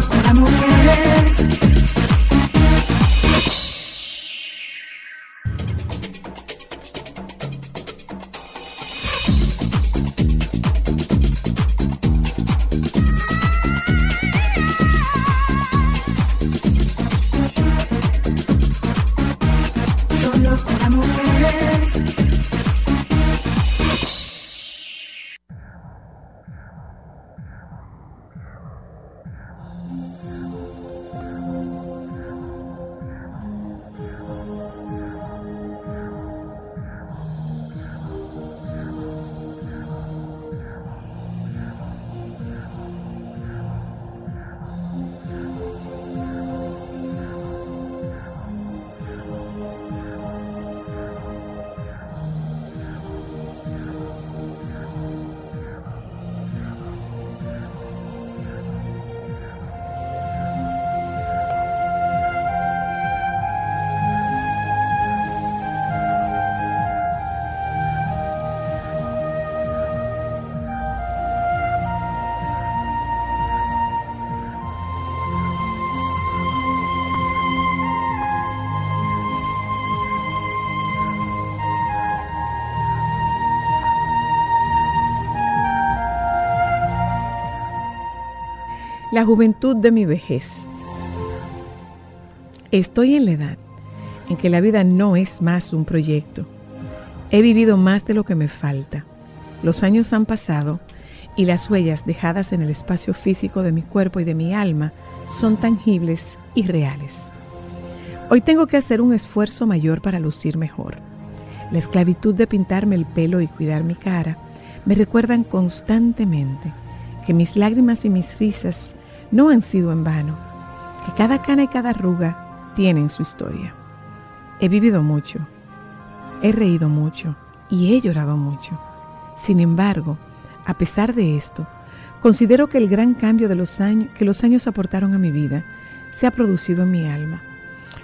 Solo para mujeres. La juventud de mi vejez. Estoy en la edad en que la vida no es más un proyecto. He vivido más de lo que me falta. Los años han pasado y las huellas dejadas en el espacio físico de mi cuerpo y de mi alma son tangibles y reales. Hoy tengo que hacer un esfuerzo mayor para lucir mejor. La esclavitud de pintarme el pelo y cuidar mi cara me recuerdan constantemente que mis lágrimas y mis risas no han sido en vano, que cada cana y cada arruga tienen su historia. He vivido mucho, he reído mucho y he llorado mucho. Sin embargo, a pesar de esto, considero que el gran cambio de los años que los años aportaron a mi vida se ha producido en mi alma.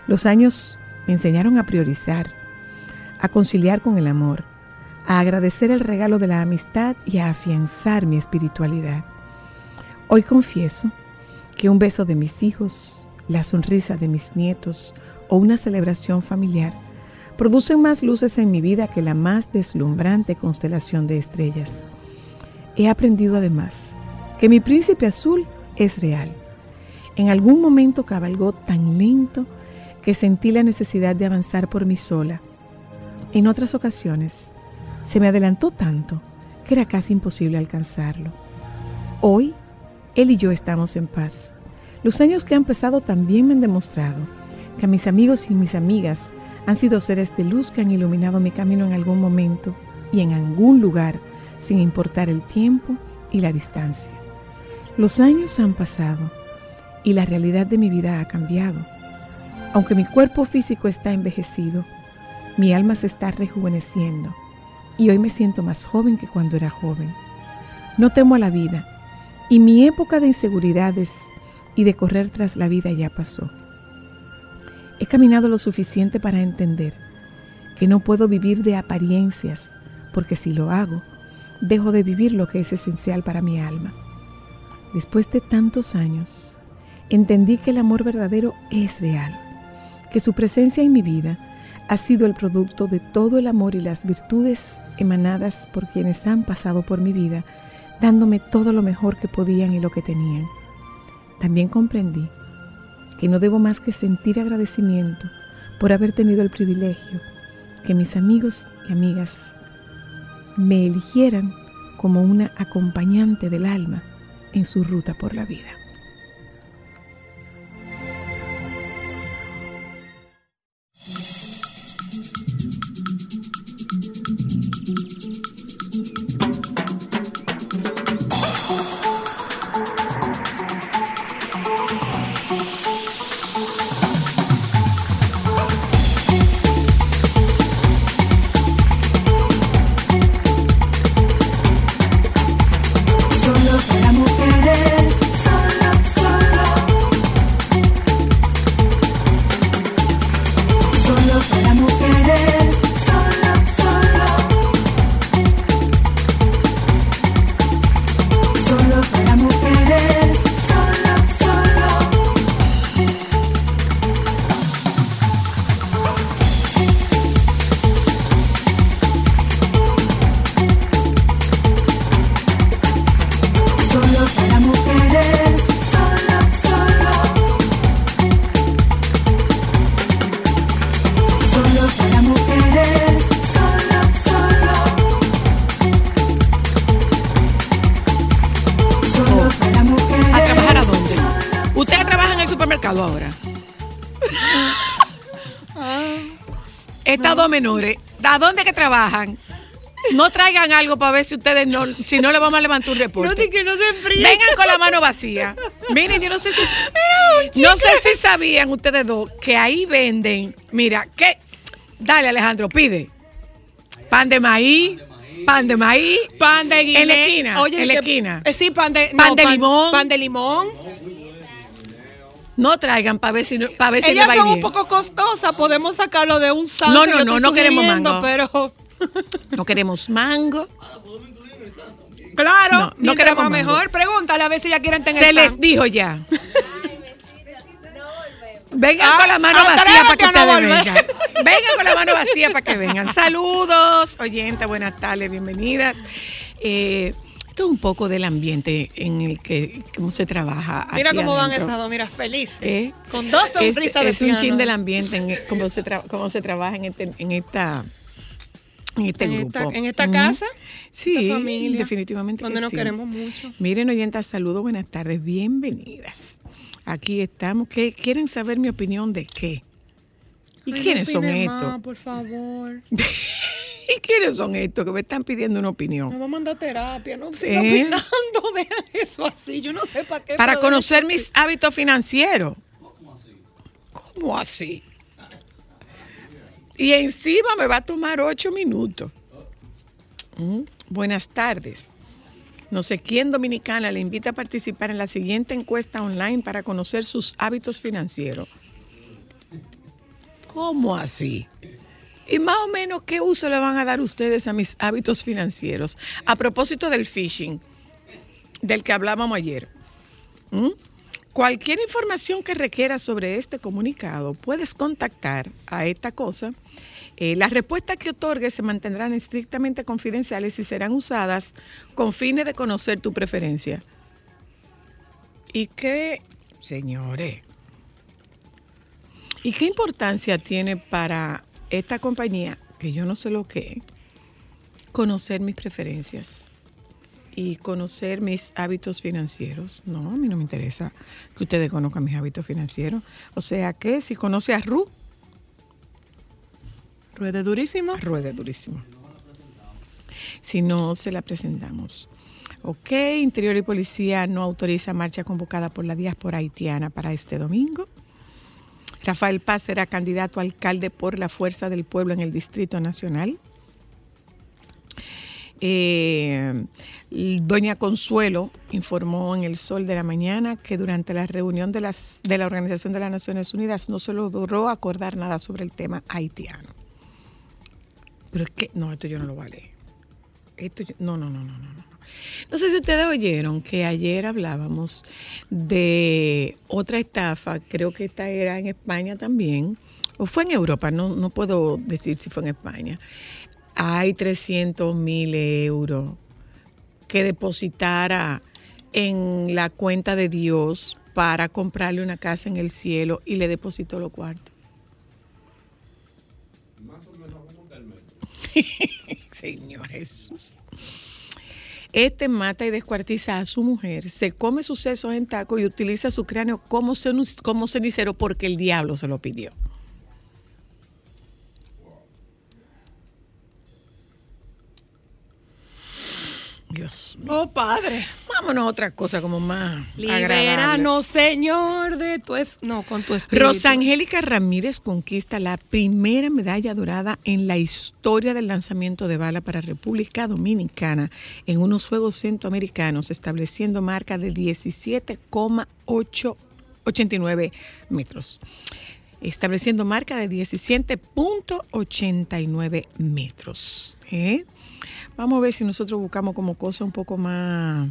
Los años me enseñaron a priorizar, a conciliar con el amor, a agradecer el regalo de la amistad y a afianzar mi espiritualidad. Hoy confieso que un beso de mis hijos, la sonrisa de mis nietos o una celebración familiar producen más luces en mi vida que la más deslumbrante constelación de estrellas. He aprendido además que mi príncipe azul es real. En algún momento cabalgó tan lento que sentí la necesidad de avanzar por mí sola. En otras ocasiones se me adelantó tanto que era casi imposible alcanzarlo. Hoy, él y yo estamos en paz. Los años que han pasado también me han demostrado que mis amigos y mis amigas han sido seres de luz que han iluminado mi camino en algún momento y en algún lugar, sin importar el tiempo y la distancia. Los años han pasado y la realidad de mi vida ha cambiado. Aunque mi cuerpo físico está envejecido, mi alma se está rejuveneciendo y hoy me siento más joven que cuando era joven. No temo a la vida, y mi época de inseguridades y de correr tras la vida ya pasó. He caminado lo suficiente para entender que no puedo vivir de apariencias, porque si lo hago, dejo de vivir lo que es esencial para mi alma. Después de tantos años, entendí que el amor verdadero es real, que su presencia en mi vida ha sido el producto de todo el amor y las virtudes emanadas por quienes han pasado por mi vida, dándome todo lo mejor que podían y lo que tenían. También comprendí que no debo más que sentir agradecimiento por haber tenido el privilegio que mis amigos y amigas me eligieran como una acompañante del alma en su ruta por la vida. Solo para mujeres, solo, solo. supermercado ahora. Estas dos menores, ¿a dónde que trabajan? No traigan algo para ver si ustedes no, si no le vamos a levantar un reporte. No, que no se enfríen. Vengan con la mano vacía. Miren, yo no sé si, no sé si sabían ustedes dos que ahí venden, mira, que, dale Alejandro, pide pan de maíz. Pan de maíz, pan de guineo. En la esquina. Oye, en la esquina. Sí, pan de limón. Pan de limón. No traigan para ver si no, para ver si ellas le va bien. Son un poco costosas, podemos sacarlo de un sándwich. No, no, no, no queremos mango. Pero no queremos mango. Claro, no, no queremos mango. Mejor, pregúntale a ver si ya quieren tener. Se les dijo ya. Vengan con la mano vacía para que ustedes vengan. Vengan con la mano vacía para que vengan. Saludos, oyentes, buenas tardes, bienvenidas. Esto es un poco del ambiente en el que cómo se trabaja. Mira aquí cómo adentro van esas dos, mira, felices. Con dos sonrisas. Es un chin del ambiente, cómo se trabaja en este grupo. En esta casa, sí, esta familia, definitivamente donde que nos sí queremos mucho. Miren, oyentas, saludos, buenas tardes, bienvenidas. Aquí estamos. ¿Qué quieren saber mi opinión de qué? ¿Y ay, quiénes no son estos? Más, por favor. ¿Y quiénes son estos que me están pidiendo una opinión? Me va a mandar terapia, no sigan opinando de eso así. Yo no sé para qué. Para conocer mis hábitos financieros. ¿Cómo así? ¿Cómo así? Y encima me va a tomar 8 minutos. Buenas tardes. No sé quién dominicana le invita a participar en la siguiente encuesta online para conocer sus hábitos financieros. ¿Cómo así? Y más o menos, ¿qué uso le van a dar ustedes a mis hábitos financieros? A propósito del phishing, del que hablábamos ayer. Cualquier información que requiera sobre este comunicado, puedes contactar a esta cosa. Las respuestas que otorgues se mantendrán estrictamente confidenciales y serán usadas con fines de conocer tu preferencia. ¿Y qué, señores? ¿Y qué importancia tiene para esta compañía, que yo no sé lo que, conocer mis preferencias y conocer mis hábitos financieros? No, a mí no me interesa que ustedes conozcan mis hábitos financieros. O sea que si conoce a Ru, ruede durísimo. Ruede durísimo. Si no, se la presentamos. Ok, Interior y Policía no autoriza marcha convocada por la diáspora haitiana para este domingo. Rafael Paz será candidato a alcalde por la fuerza del pueblo en el Distrito Nacional. Doña Consuelo informó en El Sol de la Mañana que durante la reunión de la Organización de las Naciones Unidas no se logró acordar nada sobre el tema haitiano. Pero es que, no, esto yo no lo voy a leer. Esto yo, no. No sé si ustedes oyeron que ayer hablábamos de otra estafa, creo que esta era en España también, o fue en Europa, no puedo decir si fue en España. Hay 300,000 euros que depositara en la cuenta de Dios para comprarle una casa en el cielo y le depositó los cuartos. Señor Jesús. Este mata y descuartiza a su mujer, se come sus sesos en taco y utiliza su cráneo como cenicero porque el diablo se lo pidió. Dios mío. Oh, Padre. Vámonos a otra cosa como más agradable. Libéranos, Señor, de tu con tu espíritu. Rosangélica Ramírez conquista la primera medalla dorada en la historia del lanzamiento de bala para República Dominicana en unos Juegos Centroamericanos, estableciendo marca de 17,89 metros. Estableciendo marca de 17,89 metros. Vamos a ver si nosotros buscamos como cosa un poco más,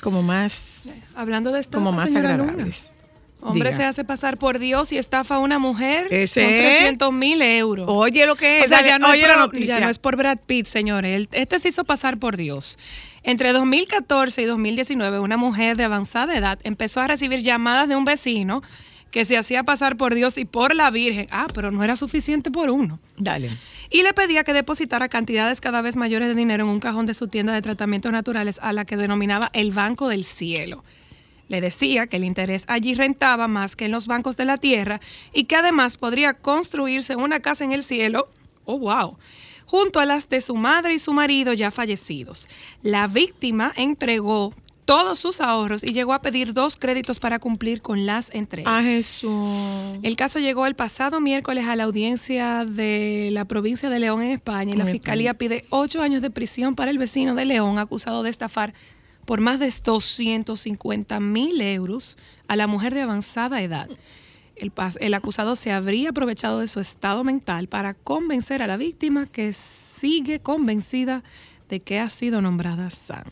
como más, hablando de estafa, como más agradables. Luna. Hombre, diga, se hace pasar por Dios y estafa a una mujer con 300,000 euros. Oye, lo que es. O sea, ya no, oye, es por, la noticia. Ya no es por Brad Pitt, señores. Este se hizo pasar por Dios. Entre 2014 y 2019, una mujer de avanzada edad empezó a recibir llamadas de un vecino que se hacía pasar por Dios y por la Virgen. Ah, pero no era suficiente por uno. Dale. Y le pedía que depositara cantidades cada vez mayores de dinero en un cajón de su tienda de tratamientos naturales, a la que denominaba el Banco del Cielo. Le decía que el interés allí rentaba más que en los bancos de la tierra y que además podría construirse una casa en el cielo, ¡oh, wow!, junto a las de su madre y su marido ya fallecidos. La víctima entregó todos sus ahorros y llegó a pedir 2 créditos para cumplir con las entregas. ¡Ah, Jesús! El caso llegó el pasado miércoles a la audiencia de la provincia de León en España y la fiscalía pide 8 años de prisión para el vecino de León acusado de estafar por más de 250.000 euros a la mujer de avanzada edad. El acusado se habría aprovechado de su estado mental para convencer a la víctima, que sigue convencida de que ha sido nombrada santa.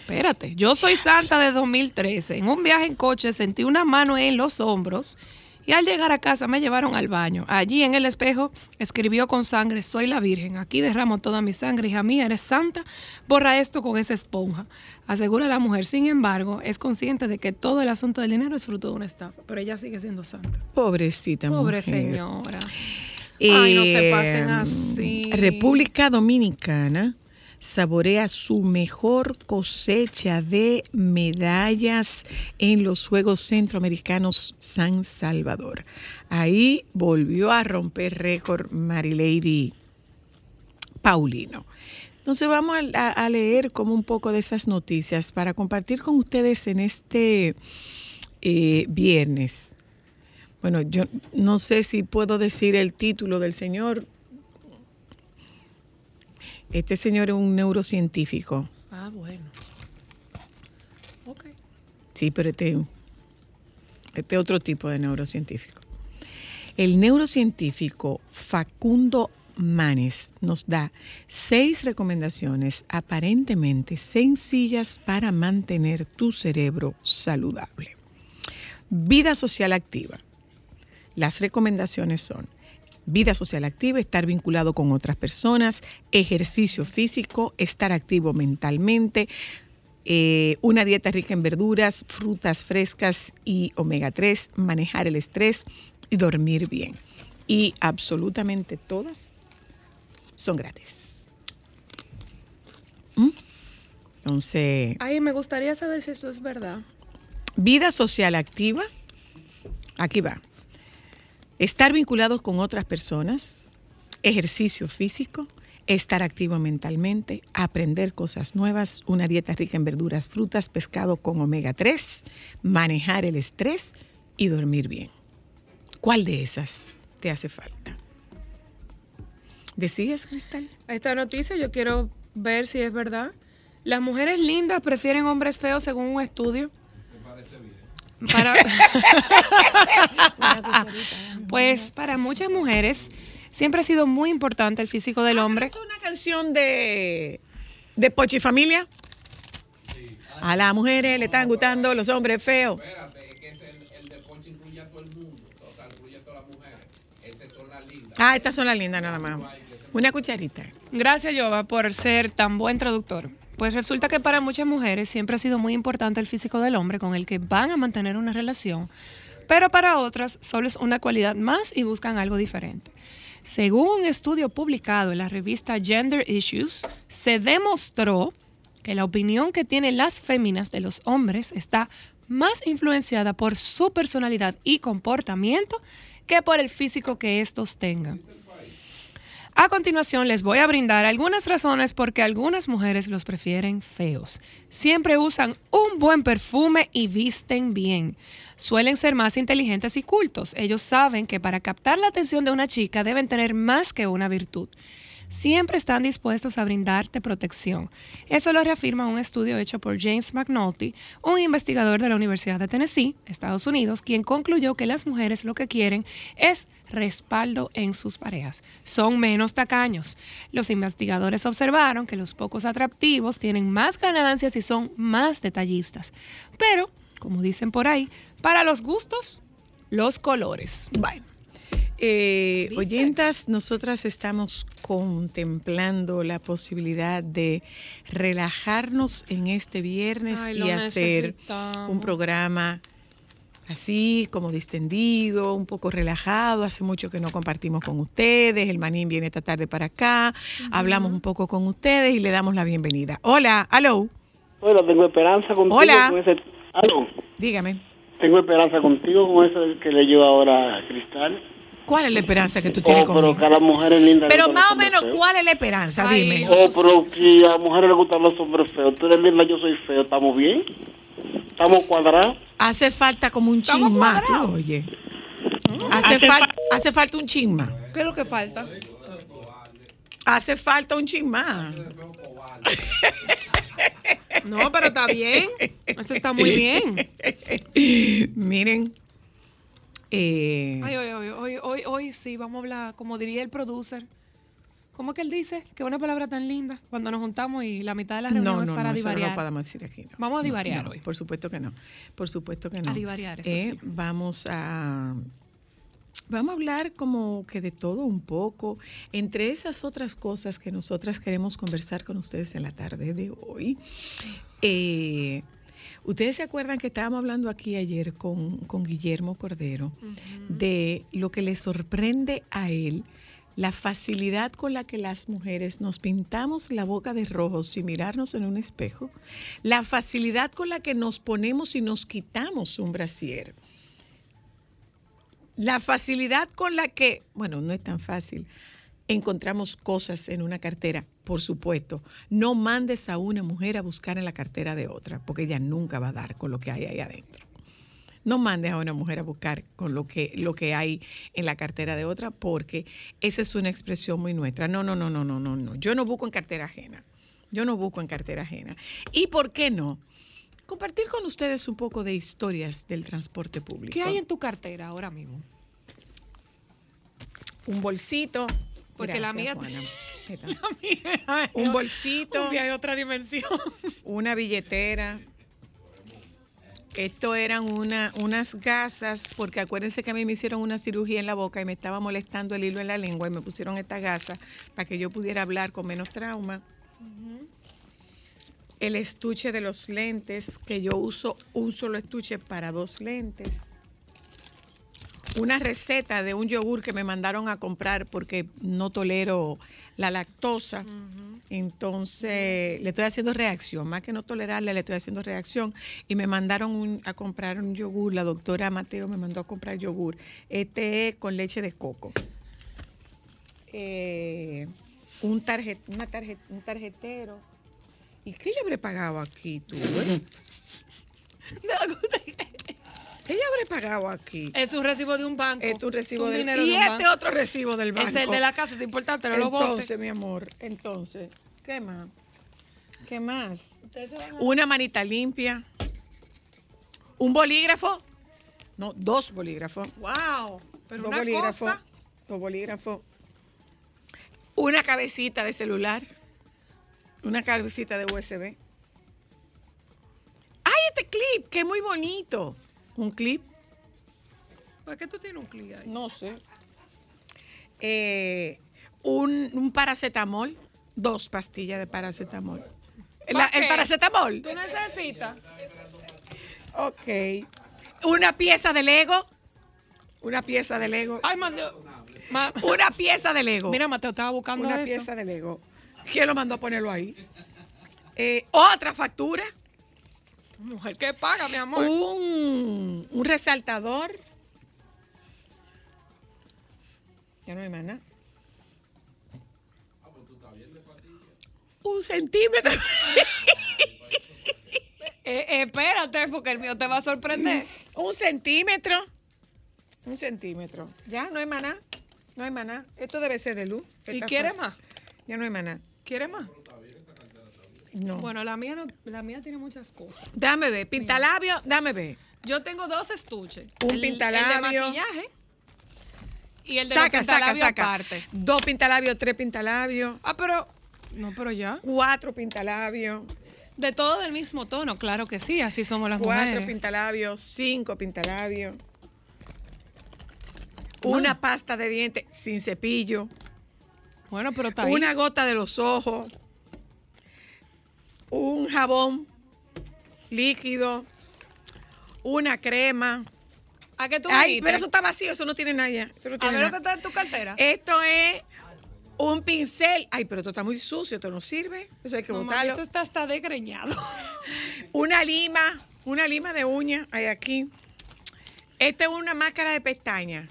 Espérate, yo soy santa de 2013. En un viaje en coche sentí una mano en los hombros y al llegar a casa me llevaron al baño. Allí en el espejo escribió con sangre: soy la virgen, aquí derramo toda mi sangre, hija mía, eres santa, borra esto con esa esponja, asegura la mujer. Sin embargo, es consciente de que todo el asunto del dinero es fruto de una estafa, pero ella sigue siendo santa. Pobrecita mujer. Pobre señora. Ay, no se pasen así. República Dominicana saborea su mejor cosecha de medallas en los Juegos Centroamericanos San Salvador. Ahí volvió a romper récord Marilady Paulino. Entonces vamos a leer como un poco de esas noticias para compartir con ustedes en este viernes. Bueno, yo no sé si puedo decir el título del señor. Este señor es un neurocientífico. Ah, bueno. Ok. Sí, pero este otro tipo de neurocientífico. El neurocientífico Facundo Manes nos da 6 recomendaciones aparentemente sencillas para mantener tu cerebro saludable. Vida social activa. Las recomendaciones son: vida social activa, estar vinculado con otras personas, ejercicio físico, estar activo mentalmente, una dieta rica en verduras, frutas frescas y omega 3, manejar el estrés y dormir bien. Y absolutamente todas son gratis. Entonces... Ay, me gustaría saber si esto es verdad. Vida social activa, aquí va. Estar vinculados con otras personas, ejercicio físico, estar activo mentalmente, aprender cosas nuevas, una dieta rica en verduras, frutas, pescado con omega 3, manejar el estrés y dormir bien. ¿Cuál de esas te hace falta? ¿Decías, Cristal? Esta noticia yo quiero ver si es verdad. Las mujeres lindas prefieren hombres feos según un estudio. Me parece bien. Pues para muchas mujeres siempre ha sido muy importante el físico del hombre. ¿Es una canción de Pochi Familia? Sí. A las mujeres le están gustando los hombres feos. Espérate, es que el de Pochi incluye a todo el mundo, o sea, incluye a todas las mujeres. Esas son las lindas. Ah, estas son las lindas nada más. Una cucharita. Gracias, Jova, por ser tan buen traductor. Pues resulta que para muchas mujeres siempre ha sido muy importante el físico del hombre con el que van a mantener una relación, pero para otras solo es una cualidad más y buscan algo diferente. Según un estudio publicado en la revista Gender Issues, se demostró que la opinión que tienen las féminas de los hombres está más influenciada por su personalidad y comportamiento que por el físico que estos tengan. A continuación les voy a brindar algunas razones por qué algunas mujeres los prefieren feos. Siempre usan un buen perfume y visten bien. Suelen ser más inteligentes y cultos. Ellos saben que para captar la atención de una chica deben tener más que una virtud. Siempre están dispuestos a brindarte protección. Eso lo reafirma un estudio hecho por James McNulty, un investigador de la Universidad de Tennessee, Estados Unidos, quien concluyó que las mujeres lo que quieren es respaldo en sus parejas. Son menos tacaños. Los investigadores observaron que los pocos atractivos tienen más ganancias y son más detallistas. Pero, como dicen por ahí, para los gustos, los colores. Bueno. Oyentas, nosotras estamos contemplando la posibilidad de relajarnos en este viernes. Ay, y hacer un programa así como distendido, un poco relajado. Hace mucho que no compartimos con ustedes. El Manín viene esta tarde para acá. Hablamos un poco con ustedes y le damos la bienvenida. Hola, hello. Bueno, tengo esperanza contigo. Hola. Con ese... ¿Aló? Dígame. Tengo esperanza contigo con eso que le llevo ahora a Cristal. ¿Cuál es la esperanza que tú tienes conmigo? Pero cada mujer es linda. Pero más o menos, ¿cuál es la esperanza? Ay, dime. Pero si a las mujeres les gustan los hombres feos, tú eres linda, yo soy feo, ¿estamos bien? ¿Estamos cuadrados? Hace falta como un chisma, tú, oye. Hace falta un chisma. ¿Qué es lo que falta? Hace falta un chisma. No, pero está bien. Eso está muy bien. Miren. Hoy sí, vamos a hablar, como diría el producer. ¿Cómo que él dice? Que una palabra tan linda. Cuando nos juntamos y la mitad de las reuniones para divariar. No, podemos decir aquí, no. Vamos a divariar hoy. Por supuesto que no. Por supuesto que no. A divariar, eso sí. Vamos a hablar como que de todo un poco, entre esas otras cosas que nosotras queremos conversar con ustedes en la tarde de hoy. Ustedes se acuerdan que estábamos hablando aquí ayer con Guillermo Cordero, uh-huh, de lo que le sorprende a él, la facilidad con la que las mujeres nos pintamos la boca de rojo sin mirarnos en un espejo, la facilidad con la que nos ponemos y nos quitamos un brasier, la facilidad con la que, bueno, no es tan fácil, encontramos cosas en una cartera. Por supuesto, no mandes a una mujer a buscar en la cartera de otra, porque ella nunca va a dar con lo que hay ahí adentro. No mandes a una mujer a buscar con lo que hay en la cartera de otra, porque esa es una expresión muy nuestra. No. Yo no busco en cartera ajena. ¿Y por qué no? Compartir con ustedes un poco de historias del transporte público. ¿Qué hay en tu cartera ahora mismo? Un bolsito. Porque gracias, la mía... Juana. ¿Qué tal? Un bolsito. Un viaje a otra dimensión. Una billetera. Esto eran unas gasas, porque acuérdense que a mí me hicieron una cirugía en la boca y me estaba molestando el hilo en la lengua y me pusieron estas gasas para que yo pudiera hablar con menos trauma. Uh-huh. El estuche de los lentes, que yo uso un solo estuche para dos lentes. Una receta de un yogur que me mandaron a comprar porque no tolero la lactosa. Uh-huh. Entonces, le estoy haciendo reacción. Más que no tolerarla, le estoy haciendo reacción. Y me mandaron a comprar un yogur. La doctora Mateo me mandó a comprar yogur. Este es con leche de coco. Un tarjetero. ¿Y qué yo habré pagado aquí, tú? ¿Qué yo habré pagado aquí? Es un recibo de un banco. Es un recibo del banco. Y este otro recibo del banco. Es el de la casa, es importante, no lo botes. Entonces, mi amor, ¿qué más? Una manita limpia. ¿Un bolígrafo? No, dos bolígrafos. ¡Wow! Pero una cosa. Dos bolígrafos. Una cabecita de celular. Una cabecita de USB. ¡Ay, este clip! ¡Qué muy bonito! ¿Un clip? ¿Para qué tú tienes un clip ahí? No sé. Un paracetamol. Dos pastillas de paracetamol. ¿El paracetamol? ¿Tú necesitas? Ok. Una pieza de Lego. Ay, Mateo. Una pieza de Lego. Mira, Mateo, estaba buscando una eso. Una pieza de Lego. ¿Quién lo mandó a ponerlo ahí? Otra factura. Mujer que paga, mi amor. Un resaltador. Ya no hay más nada. Ah, pues tú estás bien de patilla. Un centímetro. Espérate, porque el mío te va a sorprender. Un centímetro. Ya no hay más nada. Esto debe ser de luz. ¿Y quieres más? Ya no hay más nada. ¿Quieres más? No. Bueno, la mía tiene muchas cosas. Dame ver, pintalabio, dame ver. Yo tengo dos estuches. Un pintalabio. El de maquillaje y el de pintalabio aparte. Dos pintalabios, tres pintalabios. Ah, pero no, pero ya. Cuatro pintalabios. De todo del mismo tono, claro que sí, así somos las mujeres. Cuatro pintalabios, cinco pintalabios. Una pasta de dientes sin cepillo. Bueno, pero está ahí. Una gota de los ojos. Un jabón líquido, una crema. ¿A qué tú dijiste? Pero eso está vacío, eso no tiene nada ya. A ver lo que está en tu cartera. Esto es Un pincel. Ay, pero esto está muy sucio, esto no sirve. Eso hay que botarlo. Eso está desgreñado. Una lima de uña hay aquí. Esta es una máscara de pestaña.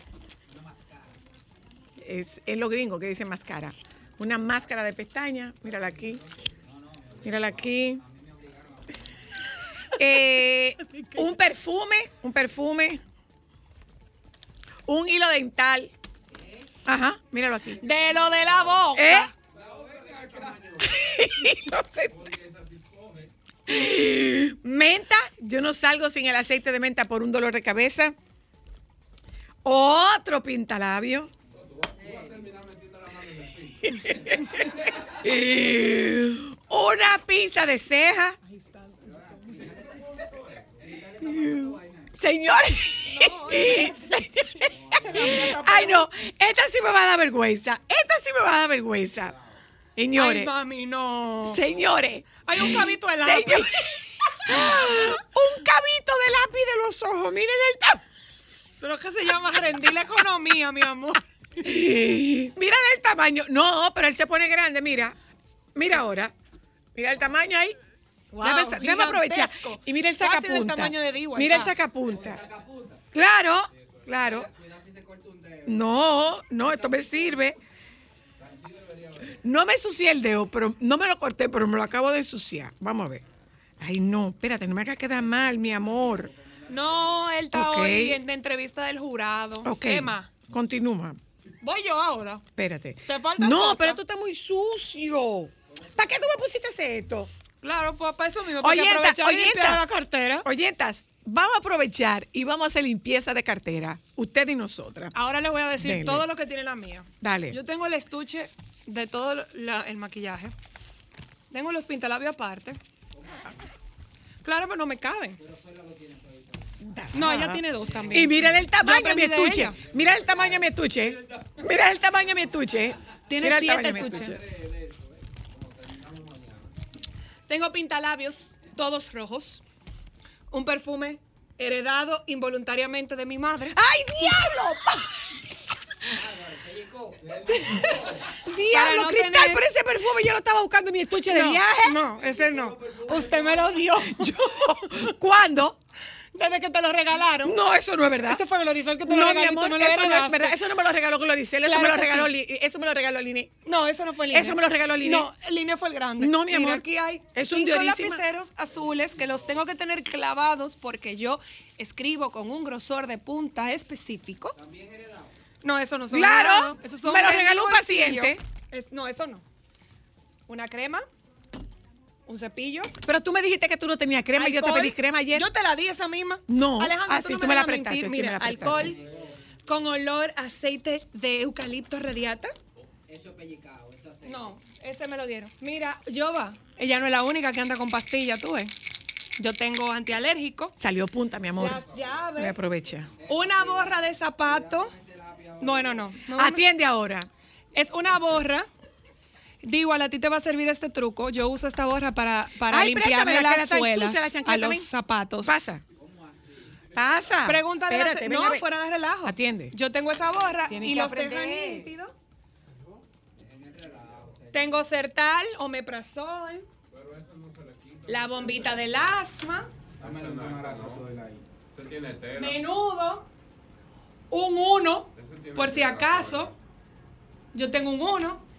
Es los gringos que dicen máscara. Una máscara de pestaña. Mírala aquí. Mírala aquí. Un perfume. Un hilo dental. Ajá, míralo aquí. De lo de la boca. ¿Eh? Menta. Yo no salgo sin el aceite de menta por un dolor de cabeza. Otro pintalabio. Una pinza de ceja. Señores, ay no, esta sí me va a dar vergüenza, esta sí me va a dar vergüenza, señores. Ay, mami, no. Señores. Hay un cabito de lápiz. Señores, un cabito de lápiz de los ojos, miren el tamaño. Eso es lo que se llama rendir la economía, mi amor. Miren el tamaño, no, pero él se pone grande, mira, mira ahora, mira el tamaño ahí. Wow, debe aprovechar. Y mira el sacapunta. Mira el sacapunta. Claro, claro. No, no, esto me sirve. No me ensucié el dedo, pero no me lo corté, pero me lo acabo de ensuciar. Vamos a ver. Ay, no, espérate, no me hagas quedar mal, mi amor. No, él está hoy en la entrevista del jurado. Okay. Emma. Continúa. Voy yo ahora. Espérate. No, pero esto está muy sucio. ¿Para qué tú me pusiste esto? Claro, pues para eso mismo, porque aprovechar y limpiar la cartera. Oyentas, vamos a aprovechar y vamos a hacer limpieza de cartera, usted y nosotras. Ahora les voy a decir todo lo que tiene la mía. Dale. Yo tengo el estuche de todo el maquillaje. Tengo los pintalabios aparte. Claro, pero no me caben. Pero solo lo tiene para el... No, ella tiene dos también. Y mira el tamaño de mi estuche. Mira el tamaño de mi estuche. Mira el tamaño de mi estuche. Tiene 7 estuches. Tengo pintalabios, todos rojos. Un perfume heredado involuntariamente de mi madre. ¡Ay, diablo! ¡Diablo, Cristal! Pero ese perfume yo lo estaba buscando en mi estuche de viaje. No, ese no. Usted me lo dio. ¿Cuándo? Desde que te lo regalaron. No, eso no es verdad. Eso fue Gloricel que te lo regaló. No, mi amor, eso no es verdad. Eso no me lo regaló Gloricel. Eso, eso me lo regaló Line. No, eso no fue Line. Eso me lo regaló Line. No, Line fue el grande. No, mi amor. Mira, aquí hay 5 lapiceros azules que los tengo que tener clavados porque yo escribo con un grosor de punta específico. ¿También heredado? No, eso no son heredados. Claro, son me lo regaló un paciente. No, eso no. Una crema. Un cepillo. Pero tú me dijiste que tú no tenías crema y yo te pedí crema ayer. Yo te la di esa misma. No, Alejandro, así tú me la prestaste. Mira, alcohol con olor a aceite de eucalipto radiata. Eso pellicado, eso aceite. No, ese me lo dieron. Mira, Jova, ella no es la única que anda con pastillas, tú ves. Yo tengo antialérgico. Salió punta, mi amor. Las llaves. Me aprovecha. Una borra de zapato. Bueno, no. Atiende ahora. Es una borra. Digo, a ti te va a servir este truco. Yo uso esta borra para limpiarme las suelas a los zapatos. Pasa. Pregúntale. Espérate, no, fuera de relajo. Atiende. Yo tengo esa borra y los dejan nítidos. Tengo Sertal, omeprazol, la bombita del asma, menudo, un 1, por si acaso. Yo tengo un 1.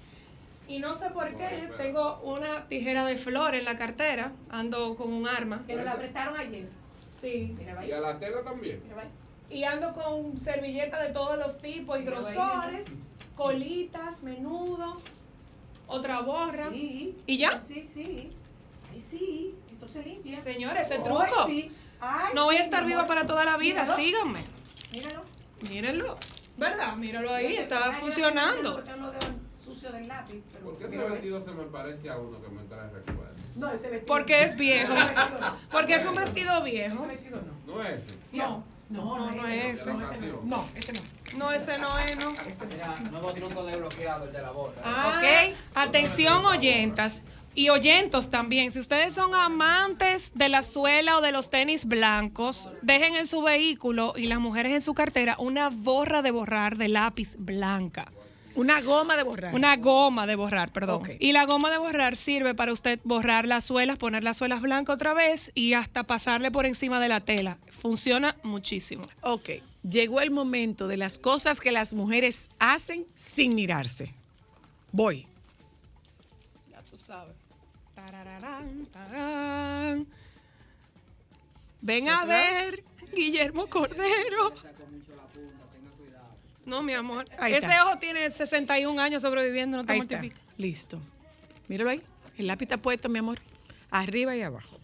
Y no sé por qué, tengo una tijera de flor en la cartera, ando con un arma. Pero la prestaron ayer. Sí. Mira, y a la tela también. Mira, y ando con servilletas de todos los tipos y grosores, colitas, menudo, otra borra. Sí. ¿Y ya? Sí. Ay, sí. Entonces limpia. Señores, ese truco. Ay, sí. Ay, no voy a estar viva para toda la vida, míralo. Síganme. Mírenlo. ¿Verdad? Míralo ahí, está funcionando. Sucio del lápiz. Pero ¿por qué ese vestido se me parece a uno que me trae recuerdos? No, ese vestido. Porque es viejo. Porque es un vestido viejo. Ese vestido no. No es ese. No es ese. No, ese no. No, ese no es, no. Ese nuevo truco desbloqueado, el de la borra. Ok. Atención, oyentas. Y oyentos también, si ustedes son amantes de la suela o de los tenis blancos, dejen en su vehículo y las mujeres en su cartera una borra de borrar de lápiz blanca. Una goma de borrar. Una goma de borrar, perdón. Okay. Y la goma de borrar sirve para usted borrar las suelas, poner las suelas blancas otra vez y hasta pasarle por encima de la tela. Funciona muchísimo. Ok, llegó el momento de las cosas que las mujeres hacen sin mirarse. Voy. Ya tú sabes. Tarararán, tarán. Ven a ver, Guillermo Cordero. No, mi amor. Ahí ese está. Ojo tiene 61 años sobreviviendo, no te multiplica. Listo. Míralo ahí. El lápiz está puesto, mi amor. Arriba y abajo.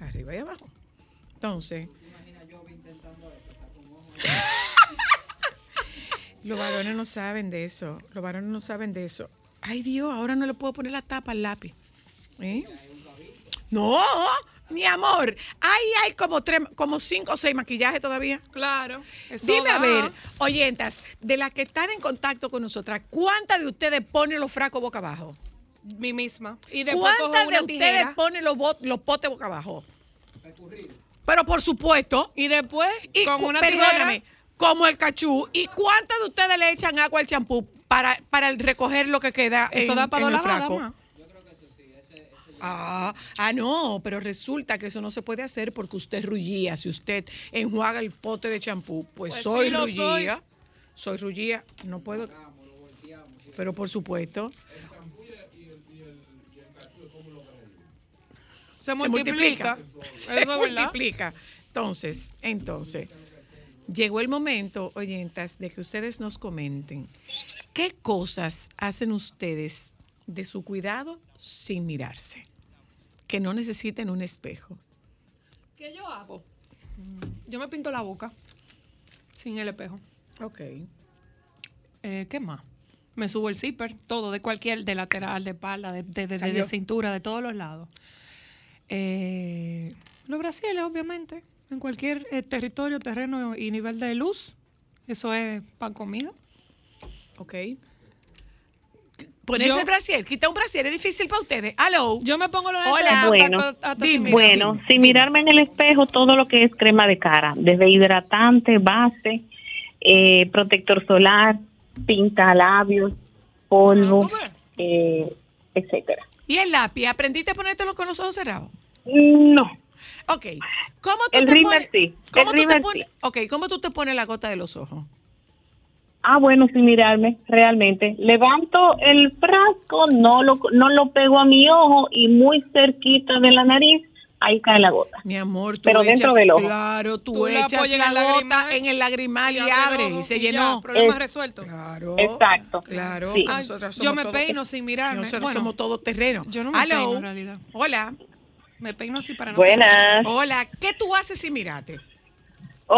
Arriba y abajo. Entonces. ¿Te imaginas yo intentando esto? Los varones no saben de eso. Los varones no saben de eso. Ay, Dios, ahora no le puedo poner la tapa al lápiz. ¿Eh? No, mi amor, ahí hay como 5 o 6 maquillajes todavía. Claro. Dime a ver, oyentas, de las que están en contacto con nosotras, ¿cuántas de ustedes ponen los frascos boca abajo? Mi misma. Y ¿cuántas de ustedes ponen los potes boca abajo? Recurrido. Pero por supuesto. Y después, con una tijera. Perdóname, como el cachú. ¿Y cuántas de ustedes le echan agua al champú para recoger lo que queda en el frasco? No, pero resulta que eso no se puede hacer porque usted rullía. Si usted enjuaga el pote de champú, pues soy rullía. Soy rullía, no puedo. Pero por supuesto. Se multiplica. Entonces, llegó el momento, oyentas, de que ustedes nos comenten qué cosas hacen ustedes de su cuidado sin mirarse, que no necesiten un espejo. ¿Qué yo hago? Yo me pinto la boca sin el espejo. Ok. ¿Qué más? Me subo el zipper, todo, de lateral, de espalda, de cintura, de todos los lados. Los brasiles, obviamente, en cualquier territorio, terreno y nivel de luz. Eso es pan comido. Ok. Ponerse el brasier, quita un brasier, es difícil para ustedes. Aló. Yo me pongo los lentes. Bueno, sin mirarme en el espejo, todo lo que es crema de cara, desde hidratante, base, protector solar, pinta labios, polvo, etcétera. ¿Y el lápiz? ¿Aprendiste a ponértelo con los ojos cerrados? No. Ok. ¿Cómo tú te pones? ¿Cómo tú te pones la gota de los ojos? Bueno, sin mirarme, realmente. Levanto el frasco, no lo pego a mi ojo y muy cerquita de la nariz, ahí cae la gota. Mi amor, pero dentro del ojo. Claro, tú echas la gota en el lagrimal y abre y se llenó. Problema resuelto. Claro. Exacto. Claro. Sí. Yo me peino sin mirarme. Nosotros somos todo terreno. Yo no me peino en realidad. Hola. Me peino así para no. Buenas. Hola. ¿Qué tú haces sin mirarte?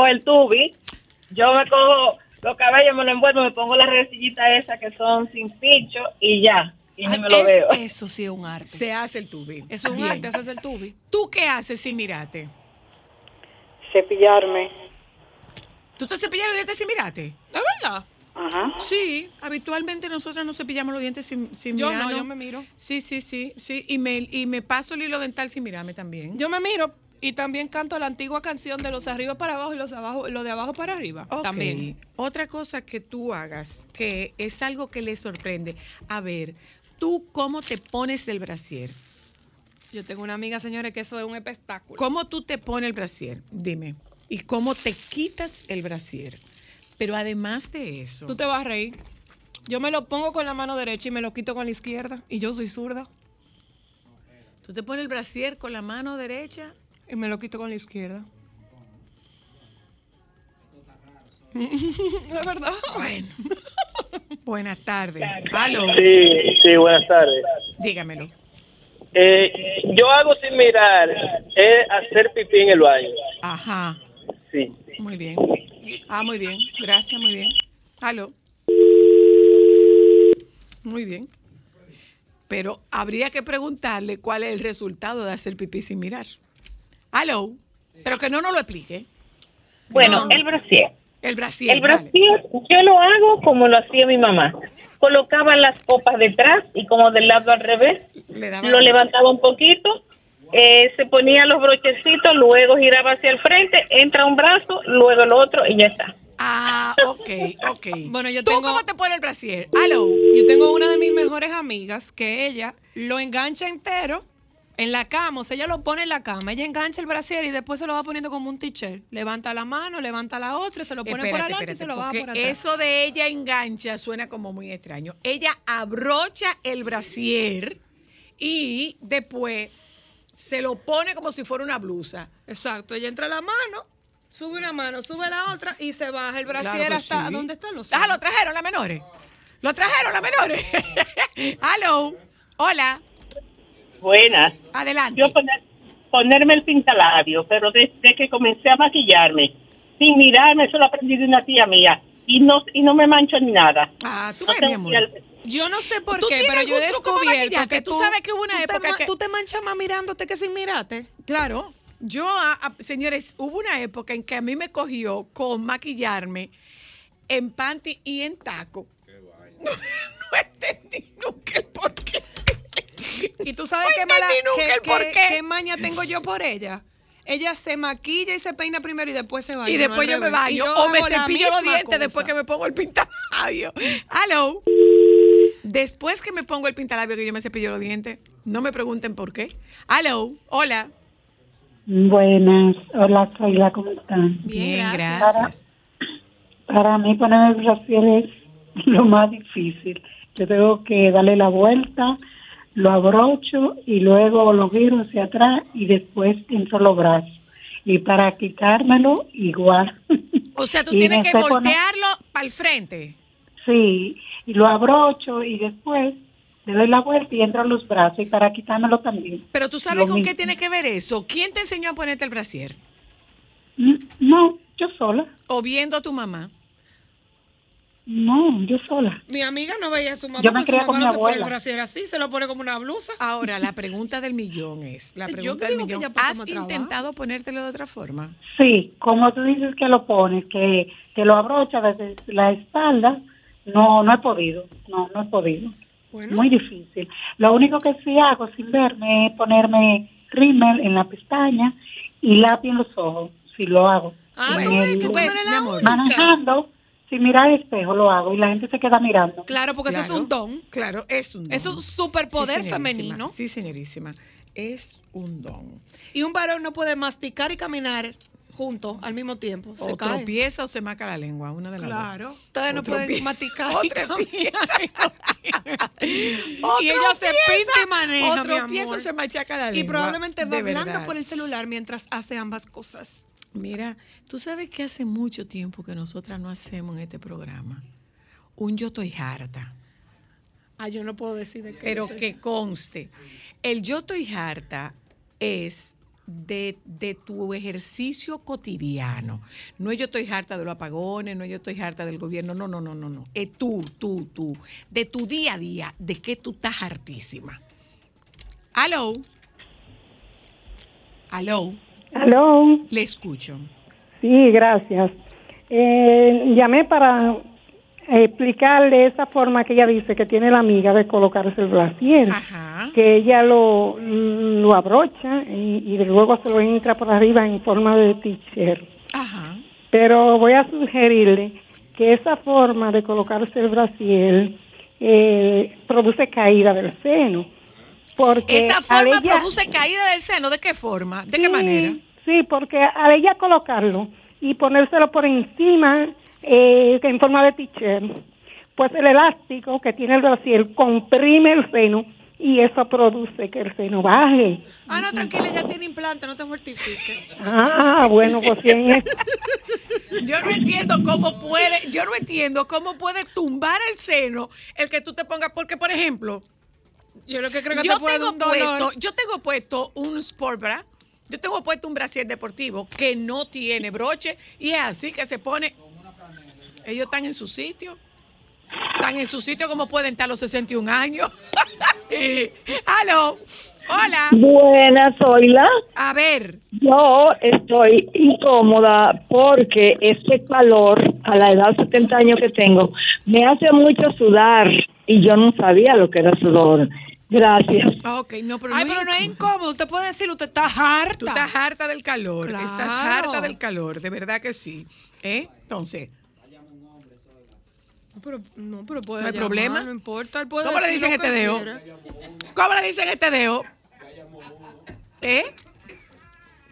El tubi. Yo me cojo los cabellos, me lo envuelvo, me pongo las resillitas esas que son sin pincho y ya. Y no me lo veo. Eso sí es un arte. Se hace el tubi. Eso es un arte, se hace el tubi. ¿Tú qué haces sin mirarte? Cepillarme. ¿Tú te cepillas los dientes sin mirarte? ¿De verdad? Ajá. Sí, habitualmente nosotros nos cepillamos los dientes sin mirarnos. Yo no, yo me miro. Sí. Y me paso el hilo dental sin mirarme también. Yo me miro. Y también canto la antigua canción de los arriba para abajo y los de abajo para arriba. Okay. También. Otra cosa que tú hagas, que es algo que les sorprende. A ver, ¿tú cómo te pones el brasier? Yo tengo una amiga, señores, que eso es un espectáculo. ¿Cómo tú te pones el brasier? Dime. ¿Y cómo te quitas el brasier? Pero además de eso... Tú te vas a reír. Yo me lo pongo con la mano derecha y me lo quito con la izquierda. Y yo soy zurda. ¿Tú te pones el brasier con la mano derecha? Y me lo quito con la izquierda. ¿Es verdad? Bueno. Buenas tardes. ¿Aló? Sí, buenas tardes. Dígamelo. Yo hago sin mirar, es hacer pipí en el baño. Ajá. Sí. Muy bien. Muy bien. Gracias, muy bien. ¿Aló? Muy bien. Pero habría que preguntarle cuál es el resultado de hacer pipí sin mirar. Aló, pero que no nos lo explique. Bueno, no. El brasier. El brasier, yo lo hago como lo hacía mi mamá. Colocaba las copas detrás y como del lado al revés, lo levantaba un poquito, se ponía los brochecitos, luego giraba hacia el frente, entra un brazo, luego el otro y ya está. Ok, Ok. Bueno, yo tengo... ¿Tú cómo te pones el brasier? ¡Aló! Yo tengo una de mis mejores amigas que ella lo engancha entero en la cama. O sea, ella lo pone en la cama. Ella engancha el brasier y después se lo va poniendo como un t-shirt. Levanta la mano, levanta la otra, se lo pone por adelante y se lo va por atrás. Eso de ella engancha suena como muy extraño. Ella abrocha el brasier y después se lo pone como si fuera una blusa. Exacto. Ella entra la mano, sube una mano, sube la otra y se baja el brasier hasta... Sí. ¿Dónde están los... Ah, lo trajeron las menores. Lo trajeron las menores. Hello. Hola. Buenas. Adelante. Yo ponerme el pintalabio, pero desde que comencé a maquillarme, sin mirarme, eso lo aprendí de una tía mía. Y no me mancho ni nada. Ah, tú ves, mi amor. Yo no sé por qué, pero yo he descubierto que tú sabes que hubo una época que... ¿Tú te manchas más mirándote que sin mirarte? Claro. Yo, señores, hubo una época en que a mí me cogió con maquillarme en panty y en taco. Qué vaina. No entendí nunca el porqué. Y tú sabes qué maña tengo yo por ella. Ella se maquilla y se peina primero y después se baña. Y después yo me baño o me cepillo los dientes después que me pongo el pintalabio. Hello. Después que me pongo el pintalabio que yo me cepillo los dientes, no me pregunten por qué. Hello. Hola. Buenas. Hola, Zoila, ¿cómo están? Bien, gracias. Para mí poner el brasier es lo más difícil. Yo tengo que darle la vuelta, lo abrocho y luego lo giro hacia atrás y después entro los brazos. Y para quitármelo, igual. O sea, tú tienes que voltearlo para el frente. Sí, y lo abrocho y después le doy la vuelta y entro los brazos y para quitármelo también. Pero tú sabes con qué tiene que ver eso. ¿Quién te enseñó a ponerte el brasier? No, yo sola. ¿O viendo a tu mamá? No, yo sola. Mi amiga no veía a su mamá. Yo me creía con mi abuela. Así, se lo pone como una blusa. Ahora, la pregunta del millón es, ¿has intentado ponértelo de otra forma? Sí, como tú dices que lo pones, que te lo abrochas desde la espalda, no he podido. Bueno. Muy difícil. Lo único que sí hago sin verme es ponerme rímel en la pestaña y lápiz en los ojos, si lo hago. Ah, tú ves, mi amor. Manejando... Si mira al espejo, lo hago y la gente se queda mirando. Claro, porque eso es un don. Claro, es un don. Eso es un superpoder femenino. Sí, señorísima. Es un don. Y un varón no puede masticar y caminar juntos al mismo tiempo. O se tropieza o se maca la lengua, una de las dos. Claro. Ustedes no pueden masticar y caminar. Y ella se pinta y maneja, mi amor. O tropieza o se machaca la lengua. Y probablemente va hablando por el celular mientras hace ambas cosas. Mira, tú sabes que hace mucho tiempo que nosotras no hacemos en este programa un yo estoy harta. Ah, yo no puedo decir de qué. Pero que conste, el yo estoy harta es de tu ejercicio cotidiano. No es yo estoy harta de los apagones, no es yo estoy harta del gobierno, no. Es tú, de tu día a día, de que tú estás hartísima. Aló. Le escucho. Sí, gracias. Llamé para explicarle esa forma que ella dice que tiene la amiga de colocarse el brasier. Ajá. Que ella lo abrocha y luego se lo entra por arriba en forma de t-shirt. Ajá. Pero voy a sugerirle que esa forma de colocarse el brasier produce caída del seno. Porque esa forma produce caída del seno, ¿de qué forma? ¿De qué manera? Sí, porque al ella colocarlo y ponérselo por encima en forma de t-shirt, pues el elástico que tiene el brasier comprime el seno y eso produce que el seno baje. Ah, no, tranquila, ya tiene implante, no te mortifiques. Ah, bueno, pues bien. Yo no entiendo cómo puede tumbar el seno el que tú te pongas, porque, por ejemplo... Yo lo que creo que yo tengo puesto un sport bra, yo tengo puesto un brasier deportivo que no tiene broche y es así que se pone. Ellos están en su sitio como pueden estar los 61 años. Aló, hola. Buenas, Zoila. A ver. Yo estoy incómoda porque este calor, a la edad de 70 años que tengo, me hace mucho sudar. Y yo no sabía lo que era sudor. Gracias. Okay, no es incómodo. Usted puede decir, usted está harta. Tú estás harta del calor. Claro. Estás harta del calor, de verdad que sí. Entonces, No, pero puede. ¿No hay problema? No importa. Él puede. ¿Cómo le dicen este dedo? ¿Cómo le dicen este dedo? ¿Eh?